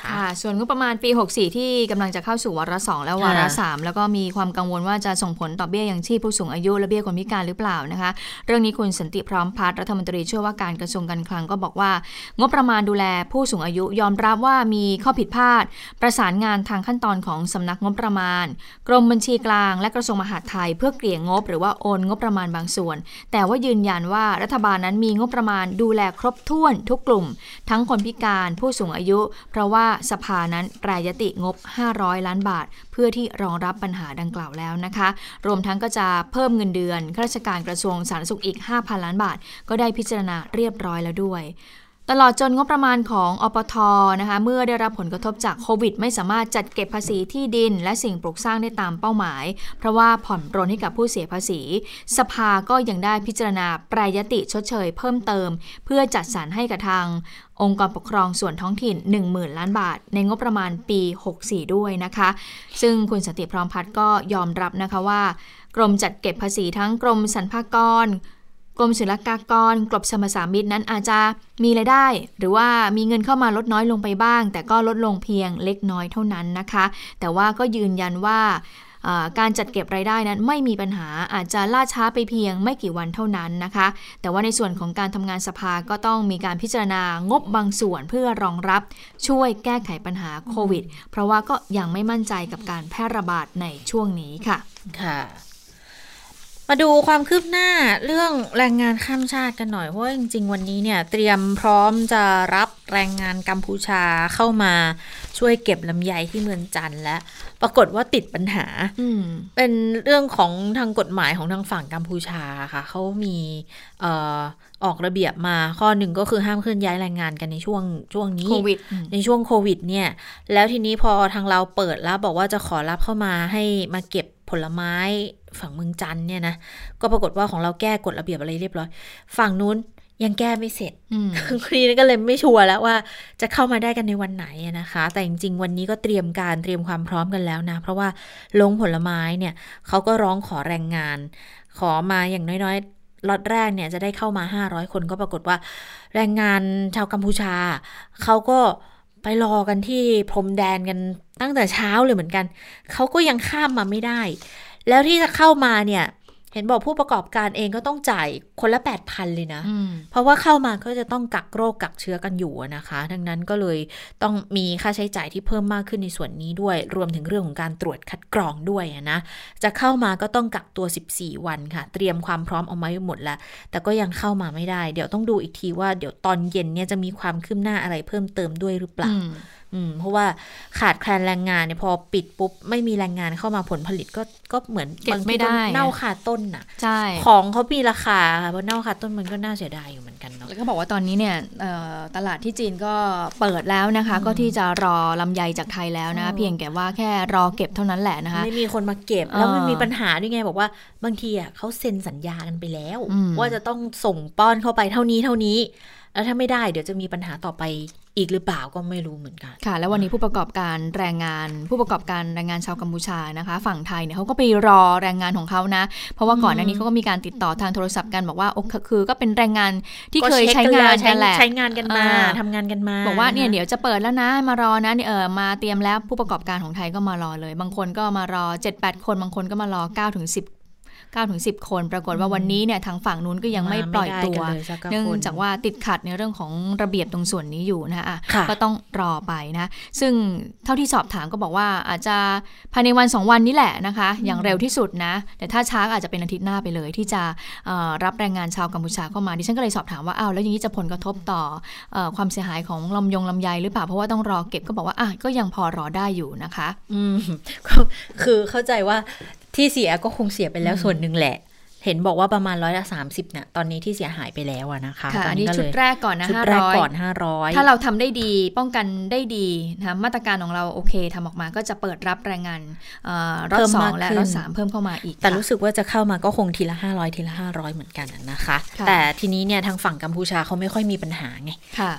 ค่ะส่วนงบประมาณปีหกสี่ที่กำลังจะเข้าสู่วาระสองและวาระสามแล้วก็มีความกังวลว่าจะส่งผลต่อเบี้ยยังชีพผู้สูงอายุและเบี้ยคนพิการหรือเปล่านะคะเรื่องนี้คุณสันติพร้อมพัฒน์รัฐมนตรีช่วยว่าการกระทรวงการคลังก็บอกว่างบประมาณดูแลผู้สูงอายุยอมรับว่ามีข้อผิดพลาดประสานงานทางขั้นตอนของสำนักงบประมาณกรมบัญชีกลางและกระทรวงมหาดไทยเพื่อเกลี่ยงบหรือว่าโอนงบประมาณบางส่วนแต่ว่ายืนยันว่ารัฐบาลนั้นมีงบประมาณดูแลครบถ้วนทุกกลุ่มทั้งคนพิการผู้สูงอายุเพราะว่าสภานั้นแปรยติงบห้าร้อยล้านบาทเพื่อที่รองรับปัญหาดังกล่าวแล้วนะคะรวมทั้งก็จะเพิ่มเงินเดือนข้าราชการกระทรวงสาธารณสุขอีก ห้าพัน ล้านบาทก็ได้พิจารณาเรียบร้อยแล้วด้วยตลอดจนงบประมาณของอปท.นะคะเมื่อได้รับผลกระทบจากโควิดไม่สามารถจัดเก็บภาษีที่ดินและสิ่งปลูกสร้างได้ตามเป้าหมายเพราะว่าผ่อนปรนให้กับผู้เสียภาษีสภาก็ยังได้พิจารณาแปรยติชดเชยเพิ่มเติมเพื่อจัดสรรให้กับทางองค์กรปกครองส่วนท้องถิ่น หนึ่งหมื่น ล้านบาทในงบประมาณปีหกสี่ด้วยนะคะซึ่งคุณสันติพร้อมพัฒน์ก็ยอมรับนะคะว่ากรมจัดเก็บภาษีทั้งกรมสรรพากรกรมศุลกากรกรมสรรพสามิตนั้นอาจจะมีรายได้หรือว่ามีเงินเข้ามาลดน้อยลงไปบ้างแต่ก็ลดลงเพียงเล็กน้อยเท่านั้นนะคะแต่ว่าก็ยืนยันว่าการจัดเก็บรายได้นั้นไม่มีปัญหาอาจจะล่าช้าไปเพียงไม่กี่วันเท่านั้นนะคะแต่ว่าในส่วนของการทำงานสภาก็ต้องมีการพิจารณางบบางส่วนเพื่อรองรับช่วยแก้ไขปัญหาโควิดเพราะว่าก็ยังไม่มั่นใจกับการแพร่ระบาดในช่วงนี้ค่ะค่ะ มาดูความคืบหน้าเรื่องแรงงานข้ามชาติกันหน่อยเพราะจริงๆวันนี้เนี่ยเตรียมพร้อมจะรับแรงงานกัมพูชาเข้ามาช่วยเก็บลำไยที่เมืองจันทร์และปรากฏว่าติดปัญหาเป็นเรื่องของทางกฎหมายของทางฝั่งกัมพูชาค่ะเขามีเอ่อออกระเบียบมาข้อหนึ่งก็คือห้ามเคลื่อนย้ายแรงงานกันในช่วงช่วงนี้ โควิด ในช่วงโควิดเนี่ยแล้วทีนี้พอทางเราเปิดแล้วบอกว่าจะขอรับเข้ามาให้มาเก็บผลไม้ฝั่งเมืองจันเนี่ยนะก็ปรากฏว่าของเราแก้กฎระเบียบอะไรเรียบร้อยฝั่งนู้นยังแก้ไม่เสร็จคดีก็เลยไม่ชัวร์แล้วว่าจะเข้ามาได้กันในวันไหนนะคะแต่จริงๆวันนี้ก็เตรียมการเตรียมความพร้อมกันแล้วนะเพราะว่าลงผลไม้เนี่ยเขาก็ร้องขอแรงงานขอมาอย่างน้อยๆล็อตแรกเนี่ยจะได้เข้ามาห้าร้อยคนก็ปรากฏว่าแรงงานชาวกัมพูชาเขาก็ไปรอกันที่พรมแดนกันตั้งแต่เช้าเลยเหมือนกันเขาก็ยังข้ามมาไม่ได้แล้วที่จะเข้ามาเนี่ยเห็นบอกผู้ประกอบการเองก็ต้องจ่ายคนละ แปดพัน เลยนะเพราะว่าเข้ามาก็จะต้องกักโรคกักเชื้อกันอยู่นะคะดังนั้นก็เลยต้องมีค่าใช้จ่ายที่เพิ่มมากขึ้นในส่วนนี้ด้วยรวมถึงเรื่องของการตรวจคัดกรองด้วยนะจะเข้ามาก็ต้องกักตัวสิบสี่วันค่ะเตรียมความพร้อมเอาไว้หมดแล้วแต่ก็ยังเข้ามาไม่ได้เดี๋ยวต้องดูอีกทีว่าเดี๋ยวตอนเย็นเนี่ยจะมีความคืบหน้าอะไรเพิ่มเติมด้วยหรือเปล่าเพราะว่าขาดแคลนแรงงานเนี่ยพอปิดปุ๊บไม่มีแรงงานเข้ามาผลผลิตก็ก็เหมือนบางทีก็เน่าขาดต้นน่ะของเขามีราคาค่ะเพราะเน่าขาดต้นมันก็น่าเสียดายอยู่เหมือนกันเนาะแล้วก็บอกว่าตอนนี้เนี่ยตลาดที่จีนก็เปิดแล้วนะคะก็ที่จะรอลำไยจากไทยแล้วนะเพียงแต่ว่าแค่รอเก็บเท่านั้นแหละนะคะไม่มีคนมาเก็บแล้วมันมีปัญหาด้วยไงบอกว่าบางทีอ่ะเขาเซ็นสัญญากันไปแล้วว่าจะต้องส่งป้อนเข้าไปเท่านี้เท่านี้แล้วถ้าไม่ได้เดี๋ยวจะมีปัญหาต่อไปอีกหรือเปล่าก็ไม่รู้เหมือนกันค่ะแล้ววันนี้ผู้ประกอบการแรงงานผู้ประกอบการแรงงานชาวกัมพูชานะคะฝั่งไทยเนี่ยเขาก็ไปรอแรงงานของเขานะเพราะว่าก่อนหน้านี้เขาก็มีการติดต่อทางโทรศัพท์กันบอกว่าคือก็เป็นแรงงานที่เคยใช้งานกันแหละใช้งานกันมาทำงานกันมาบอกว่าเนี่ยเดี๋ยวจะเปิดแล้วนะมารอนะเออมาเตรียมแล้วผู้ประกอบการของไทยก็มารอเลยบางคนก็มารอ เจ็ดถึงแปด คนบางคนก็มารอ เก้าถึงสิบเก้าถึงสิบ คนปรากฏว่าวันนี้เนี่ยทางฝั่งนู้นก็ยังไม่ปล่อยตัวเนื่องจากว่าติดขัดในเรื่องของระเบียบตรงส่วนนี้อยู่นะอ่ะก็ต้องรอไปนะซึ่งเท่าที่สอบถามก็บอกว่าอาจจะภายในวันสองวันนี้แหละนะคะอย่างเร็วที่สุดนะแต่ถ้าช้าอาจจะเป็นอาทิตย์หน้าไปเลยที่จะรับแรงงานชาวกัมพูชาเข้ามาดิฉันก็เลยสอบถามว่าอ้าวแล้วอย่างนี้จะผลกระทบต่อความเสียหายของลำยงลำไยหรือเปล่าเพราะว่าต้องรอเก็บก็บอกว่าอ่ะก็ยังพอรอได้อยู่นะคะอืมคือเข้าใจว่าที่เสียก็คงเสียไปแล้วส่วนหนึ่งแหละเห็นบอกว่าประมาณร้อยละสามสิบเนี่ยตอนนี้ที่เสียหายไปแล้วนะคะอันนี้ชุดแรกก่อนนะห้าร้อยก่อนห้าร้อยถ้าเราทำได้ดีป้องกันได้ดีนะมาตรการของเราโอเคทำออกมาก็จะเปิดรับแรงงานรอบสองและรอบสามเพิ่มเข้ามาอีกแต่รู้สึกว่าจะเข้ามาก็คงทีละห้าร้อยทีละห้าร้อยเหมือนกันนะคะแต่ทีนี้เนี่ยทางฝั่งกัมพูชาเขาไม่ค่อยมีปัญหาไง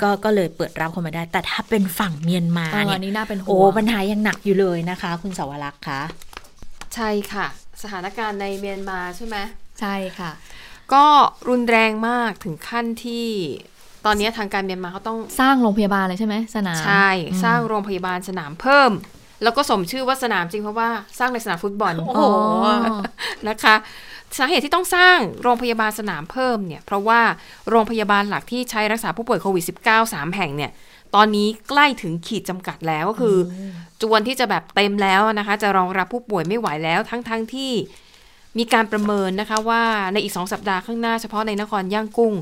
ก็ก็เลยเปิดรับเข้ามาได้แต่ถ้าเป็นฝั่งเมียนมาเนี่ยโอ้ปัญหายังหนักอยู่เลยนะคะคุณสาวรักษ์คะใช่ค่ะสถานการณ์ในเมียนมาใช่ไหมใช่ค่ะก็รุนแรงมากถึงขั้นที่ตอนนี้ทางการเมียนมาเขาต้องสร้างโรงพยาบาลเลยใช่ไหมสนามใช่สร้างโรงพยาบาลสนามเพิ่มแล้วก็สมชื่อว่าสนามจริงเพราะว่าสร้างในสนามฟุตบอลโอ้โห นะคะสาเหตุที่ต้องสร้างโรงพยาบาลสนามเพิ่มเนี่ยเพราะว่าโรงพยาบาลหลักที่ใช้รักษาผู้ป่วยโควิด สิบเก้า สามแห่งเนี่ยตอนนี้ใกล้ถึงขีดจำกัดแล้วก็คือจวนที่จะแบบเต็มแล้วนะคะจะรองรับผู้ป่วยไม่ไหวแล้วทั้งๆ ท, ที่มีการประเมินนะคะว่าในอีกสองสัปดาห์ข้างหน้าเฉพาะในนครย่างกุ้ง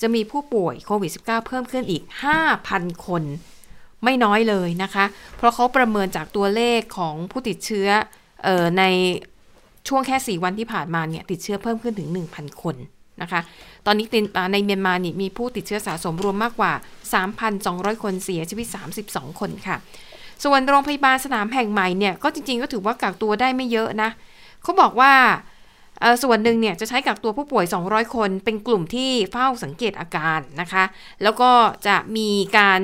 จะมีผู้ป่วยโควิด สิบเก้า เพิ่มขึ้นอีก ห้าพัน คนไม่น้อยเลยนะคะเพราะเขาประเมินจากตัวเลขของผู้ติดเชื้อเอ่อในช่วงแค่สี่วันที่ผ่านมาเนี่ยติดเชื้อเพิ่มขึ้นถึง หนึ่งพัน คนนะคะตอนนี้ในเมียนมานี่มีผู้ติดเชื้อสะสมรวมมากกว่า สามพันสองร้อย คนเสียชีวิตสามสิบสอง คนค่ะส่วนโรงพยาบาลสนามแห่งใหม่เนี่ยก็จริงๆก็ถือว่ากักตัวได้ไม่เยอะนะเขาบอกว่าส่วนหนึ่งเนี่ยจะใช้กักตัวผู้ป่วยสองร้อยคนเป็นกลุ่มที่เฝ้าสังเกตอาการนะคะแล้วก็จะมีการ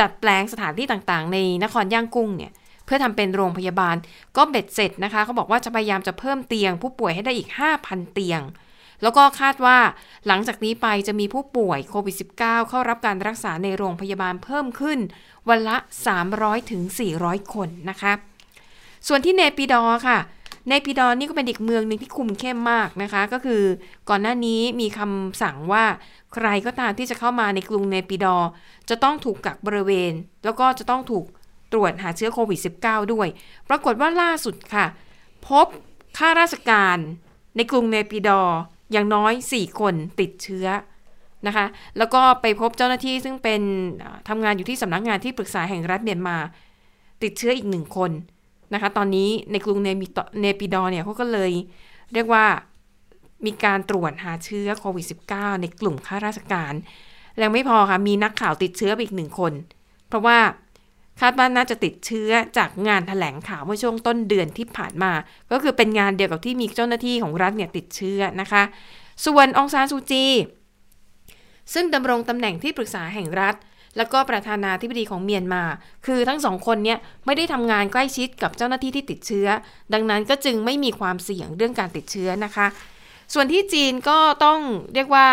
ดัดแปลงสถานที่ต่างๆในนครย่างกุ้งเนี่ยเพื่อทำเป็นโรงพยาบาลก็เบ็ดเสร็จนะคะเขาบอกว่าจะพยายามจะเพิ่มเตียงผู้ป่วยให้ได้อีก ห้าพัน เตียงแล้วก็คาดว่าหลังจากนี้ไปจะมีผู้ป่วยโควิด สิบเก้า เข้ารับการรักษาในโรงพยาบาลเพิ่มขึ้นวันละ สามร้อยถึงสี่ร้อย คนนะคะส่วนที่เนปิดอร์ค่ะเนปิดอร์นี่ก็เป็นอีกเมืองหนึ่งที่คุมเข้มมากนะคะก็คือก่อนหน้านี้มีคำสั่งว่าใครก็ตามที่จะเข้ามาในกรุงเนปิดอร์จะต้องถูกกักบริเวณแล้วก็จะต้องถูกตรวจหาเชื้อโควิด สิบเก้า ด้วยปรากฏว่าล่าสุดค่ะพบข้าราชการ ในกรุงเนปิดอร์อย่างน้อยสี่คนติดเชื้อนะคะแล้วก็ไปพบเจ้าหน้าที่ซึ่งเป็นทำงานอยู่ที่สำนักงานที่ปรึกษาแห่งรัฐเมียนมาติดเชื้ออีกหนึ่งคนนะคะตอนนี้ในกรุงเนปิดอร์เนี่ยเขาก็เลยเรียกว่ามีการตรวจหาเชื้อโควิด สิบเก้า ในกลุ่มข้าราชการแล้วไม่พอค่ะมีนักข่าวติดเชื้อไปอีกหนึ่งคนเพราะว่าคาดว่าน่าจะติดเชื้อจากงานแถลงข่าวเมื่อช่วงต้นเดือนที่ผ่านมาก็คือเป็นงานเดียวกับที่มีเจ้าหน้าที่ของรัฐเนี่ยติดเชื้อนะคะส่วนองซานซูจีซึ่งดำรงตำแหน่งที่ปรึกษาแห่งรัฐแล้วก็ประธานาธิบดีของเมียนมาคือทั้งสองคนเนี่ยไม่ได้ทำงานใกล้ชิดกับเจ้าหน้าที่ที่ติดเชื้อดังนั้นก็จึงไม่มีความเสี่ยงเรื่องการติดเชื้อนะคะส่วนที่จีนก็ต้องเรียกว่า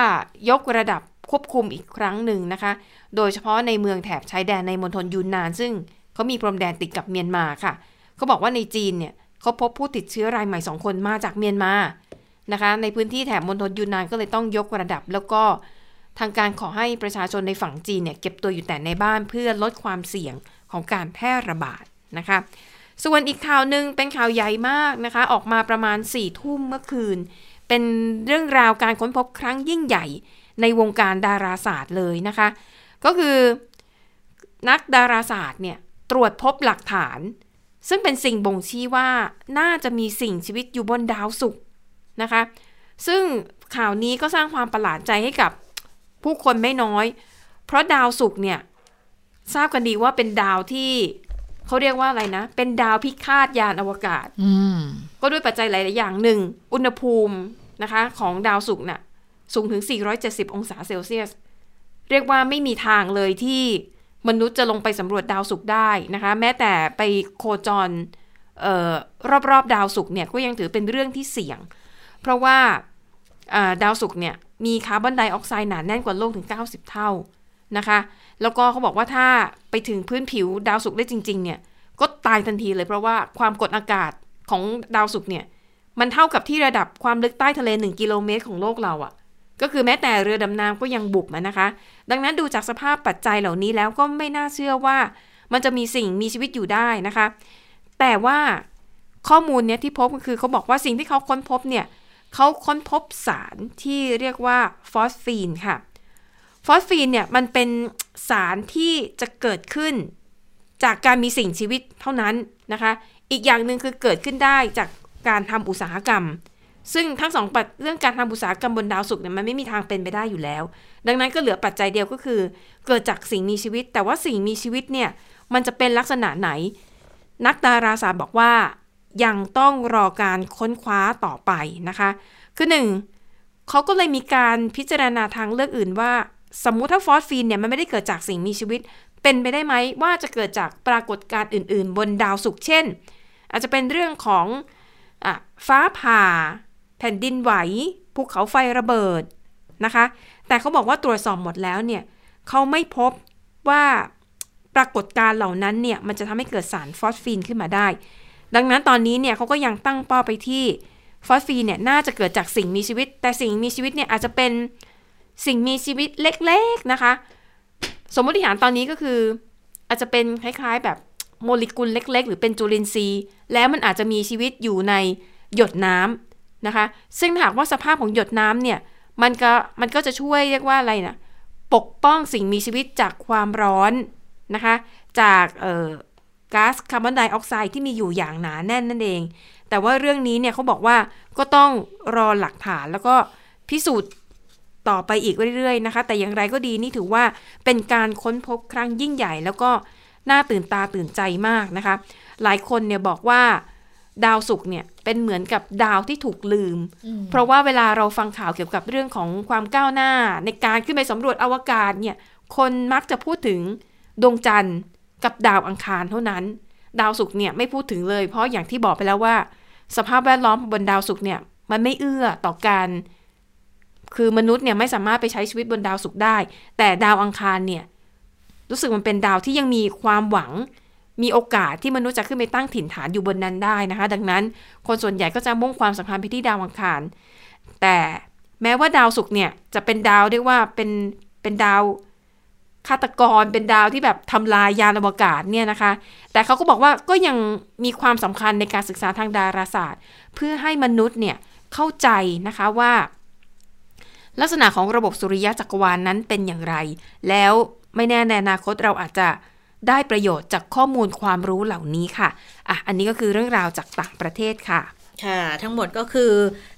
ยกระดับควบคุมอีกครั้งหนึ่งนะคะโดยเฉพาะในเมืองแถบชายแดนในมณฑลยูนนานซึ่งเขามีพรมแดนติดกับเมียนมาค่ะเขาบอกว่าในจีนเนี่ยเขาพบผู้ติดเชื้อรายใหม่สองคนมาจากเมียนมานะคะในพื้นที่แถบมณฑลยูนนานก็เลยต้องยกระดับแล้วก็ทางการขอให้ประชาชนในฝั่งจีนเนี่ยเก็บตัวอยู่แต่ในบ้านเพื่อลดความเสี่ยงของการแพร่ระบาดนะคะส่วนอีกข่าวนึงเป็นข่าวใหญ่มากนะคะออกมาประมาณสี่ทุ่มเมื่อคืนเป็นเรื่องราวการค้นพบครั้งยิ่งใหญ่ในวงการดาราศาสตร์เลยนะคะก็คือนักดาราศาสตร์เนี่ยตรวจพบหลักฐานซึ่งเป็นสิ่งบ่งชี้ว่าน่าจะมีสิ่งชีวิตอยู่บนดาวศุกร์นะคะซึ่งข่าวนี้ก็สร้างความประหลาดใจให้กับผู้คนไม่น้อยเพราะดาวศุกร์เนี่ยทราบกันดีว่าเป็นดาวที่เขาเรียกว่าอะไรนะเป็นดาวพิฆาตยานอวกาศก็ด้วยปัจจัยหลายๆอย่างหนึ่งอุณหภูมินะคะของดาวศุกร์น่ะสูงถึงสี่ร้อยเจ็ดสิบองศาเซลเซียสเรียกว่าไม่มีทางเลยที่มนุษย์จะลงไปสำรวจดาวศุกร์ได้นะคะแม้แต่ไปโคจรเอ่อรอบๆดาวศุกร์เนี่ยก็ยังถือเป็นเรื่องที่เสี่ยงเพราะว่าดาวศุกร์เนี่ยมีคาร์บอนไดออกไซด์หนาแน่นกว่าโลกถึงเก้าสิบเท่านะคะแล้วก็เขาบอกว่าถ้าไปถึงพื้นผิวดาวศุกร์ได้จริงๆเนี่ยก็ตายทันทีเลยเพราะว่าความกดอากาศของดาวศุกร์เนี่ยมันเท่ากับที่ระดับความลึกใต้ทะเลหนึ่งกิโลเมตรของโลกเราอะก็คือแม้แต่เรือดำน้ำก็ยังบุกมานะคะดังนั้นดูจากสภาพปัจจัยเหล่านี้แล้วก็ไม่น่าเชื่อว่ามันจะมีสิ่งมีชีวิตอยู่ได้นะคะแต่ว่าข้อมูลเนี้ยที่พบก็คือเขาบอกว่าสิ่งที่เขาค้นพบเนี่ยเขาค้นพบสารที่เรียกว่าฟอสฟีนค่ะฟอสฟีนเนี่ยมันเป็นสารที่จะเกิดขึ้นจากการมีสิ่งชีวิตเท่านั้นนะคะอีกอย่างหนึ่งคือเกิดขึ้นได้จากการทำอุตสาหกรรมซึ่งทั้งสองปัจจัยเรื่องการทำอุตสาหกรรมบนดาวศุกร์เนี่ยมันไม่มีทางเป็นไปได้อยู่แล้วดังนั้นก็เหลือปัจจัยเดียวก็คือเกิดจากสิ่งมีชีวิตแต่ว่าสิ่งมีชีวิตเนี่ยมันจะเป็นลักษณะไหนนักดาราศาสตร์บอกว่ายังต้องรอการค้นคว้าต่อไปนะคะคือหนึ่งเขาก็เลยมีการพิจารณาทางเลือกอื่นว่าสมมุติถ้าฟอสฟีนเนี่ยมันไม่ได้เกิดจากสิ่งมีชีวิตเป็นไปได้ไหมว่าจะเกิดจากปรากฏการณ์อื่นๆบนดาวศุกร์เช่นอาจจะเป็นเรื่องของอ่ะฟ้าผ่าแผ่นดินไหวภูเขาไฟระเบิดนะคะแต่เขาบอกว่าตรวจสอบหมดแล้วเนี่ยเขาไม่พบว่าปรากฏการณ์เหล่านั้นเนี่ยมันจะทำให้เกิดสารฟอสฟีนขึ้นมาได้ดังนั้นตอนนี้เนี่ยเขาก็ยังตั้งเป้าไปที่ฟอสฟีนเนี่ยน่าจะเกิดจากสิ่งมีชีวิตแต่สิ่งมีชีวิตเนี่ยอาจจะเป็นสิ่งมีชีวิตเล็กๆนะคะสมมติฐานตอนนี้ก็คืออาจจะเป็นคล้ายๆแบบโมเลกุลเล็กๆหรือเป็นจุลินทรีย์แล้วมันอาจจะมีชีวิตอยู่ในหยดน้ำนะคะซึ่งหากว่าสภาพของหยดน้ำเนี่ยมันก็มันก็จะช่วยเรียกว่าอะไรนะปกป้องสิ่งมีชีวิตจากความร้อนนะคะจากเอ่อก๊าซคาร์บอนไดออกไซด์ที่มีอยู่อย่างหนาแน่นนั่นเองแต่ว่าเรื่องนี้เนี่ยเขาบอกว่าก็ต้องรอหลักฐานแล้วก็พิสูจน์ต่อไปอีกเรื่อยๆนะคะแต่อย่างไรก็ดีนี่ถือว่าเป็นการค้นพบครั้งยิ่งใหญ่แล้วก็น่าตื่นตาตื่นใจมากนะคะหลายคนเนี่ยบอกว่าดาวศุกร์เนี่ยเป็นเหมือนกับดาวที่ถูกลืมเพราะว่าเวลาเราฟังข่าวเกี่ยวกับเรื่องของความก้าวหน้าในการขึ้นไปสำรวจอวกาศเนี่ยคนมักจะพูดถึงดวงจันทร์กับดาวอังคารเท่านั้นดาวศุกร์เนี่ยไม่พูดถึงเลยเพราะอย่างที่บอกไปแล้วว่าสภาพแวดล้อมบนดาวศุกร์เนี่ยมันไม่เอื้อต่อการคือมนุษย์เนี่ยไม่สามารถไปใช้ชีวิตบนดาวศุกร์ได้แต่ดาวอังคารเนี่ยรู้สึกมันเป็นดาวที่ยังมีความหวังมีโอกาสที่มนุษย์จะขึ้นไปตั้งถิ่นฐานอยู่บนนั้นได้นะคะดังนั้นคนส่วนใหญ่ก็จะมุ่งความสำคัญไปที่ดาวอังคารแต่แม้ว่าดาวศุกร์เนี่ยจะเป็นดาวเรียกว่าเป็นเป็นดาว ฆาตกรเป็นดาวที่แบบทำลายยานอวกาศเนี่ยนะคะแต่เขาก็บอกว่าก็ยังมีความสำคัญในการศึกษาทางดาราศาสตร์เพื่อให้มนุษย์เนี่ยเข้าใจนะคะว่าลักษณะของระบบสุริยะจักรวาล นั้นเป็นอย่างไรแล้วไม่แน่ในอนาคตเราอาจจะได้ประโยชน์จากข้อมูลความรู้เหล่านี้ค่ะอ่ะอันนี้ก็คือเรื่องราวจากต่างประเทศค่ะค่ะทั้งหมดก็คือ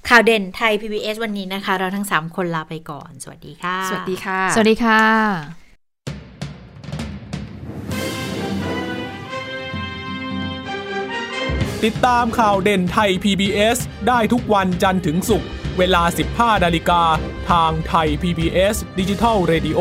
ข่าวเด่นไทย พี บี เอส วันนี้นะคะเราทั้งสามคนลาไปก่อนสวัสดีค่ะสวัสดีค่ะสวัสดีค่ะติดตามข่าวเด่นไทย พี บี เอส ได้ทุกวันจันทร์ถึงศุกร์เวลา สิบห้านาฬิกาทางไทย พี บี เอส Digital Radio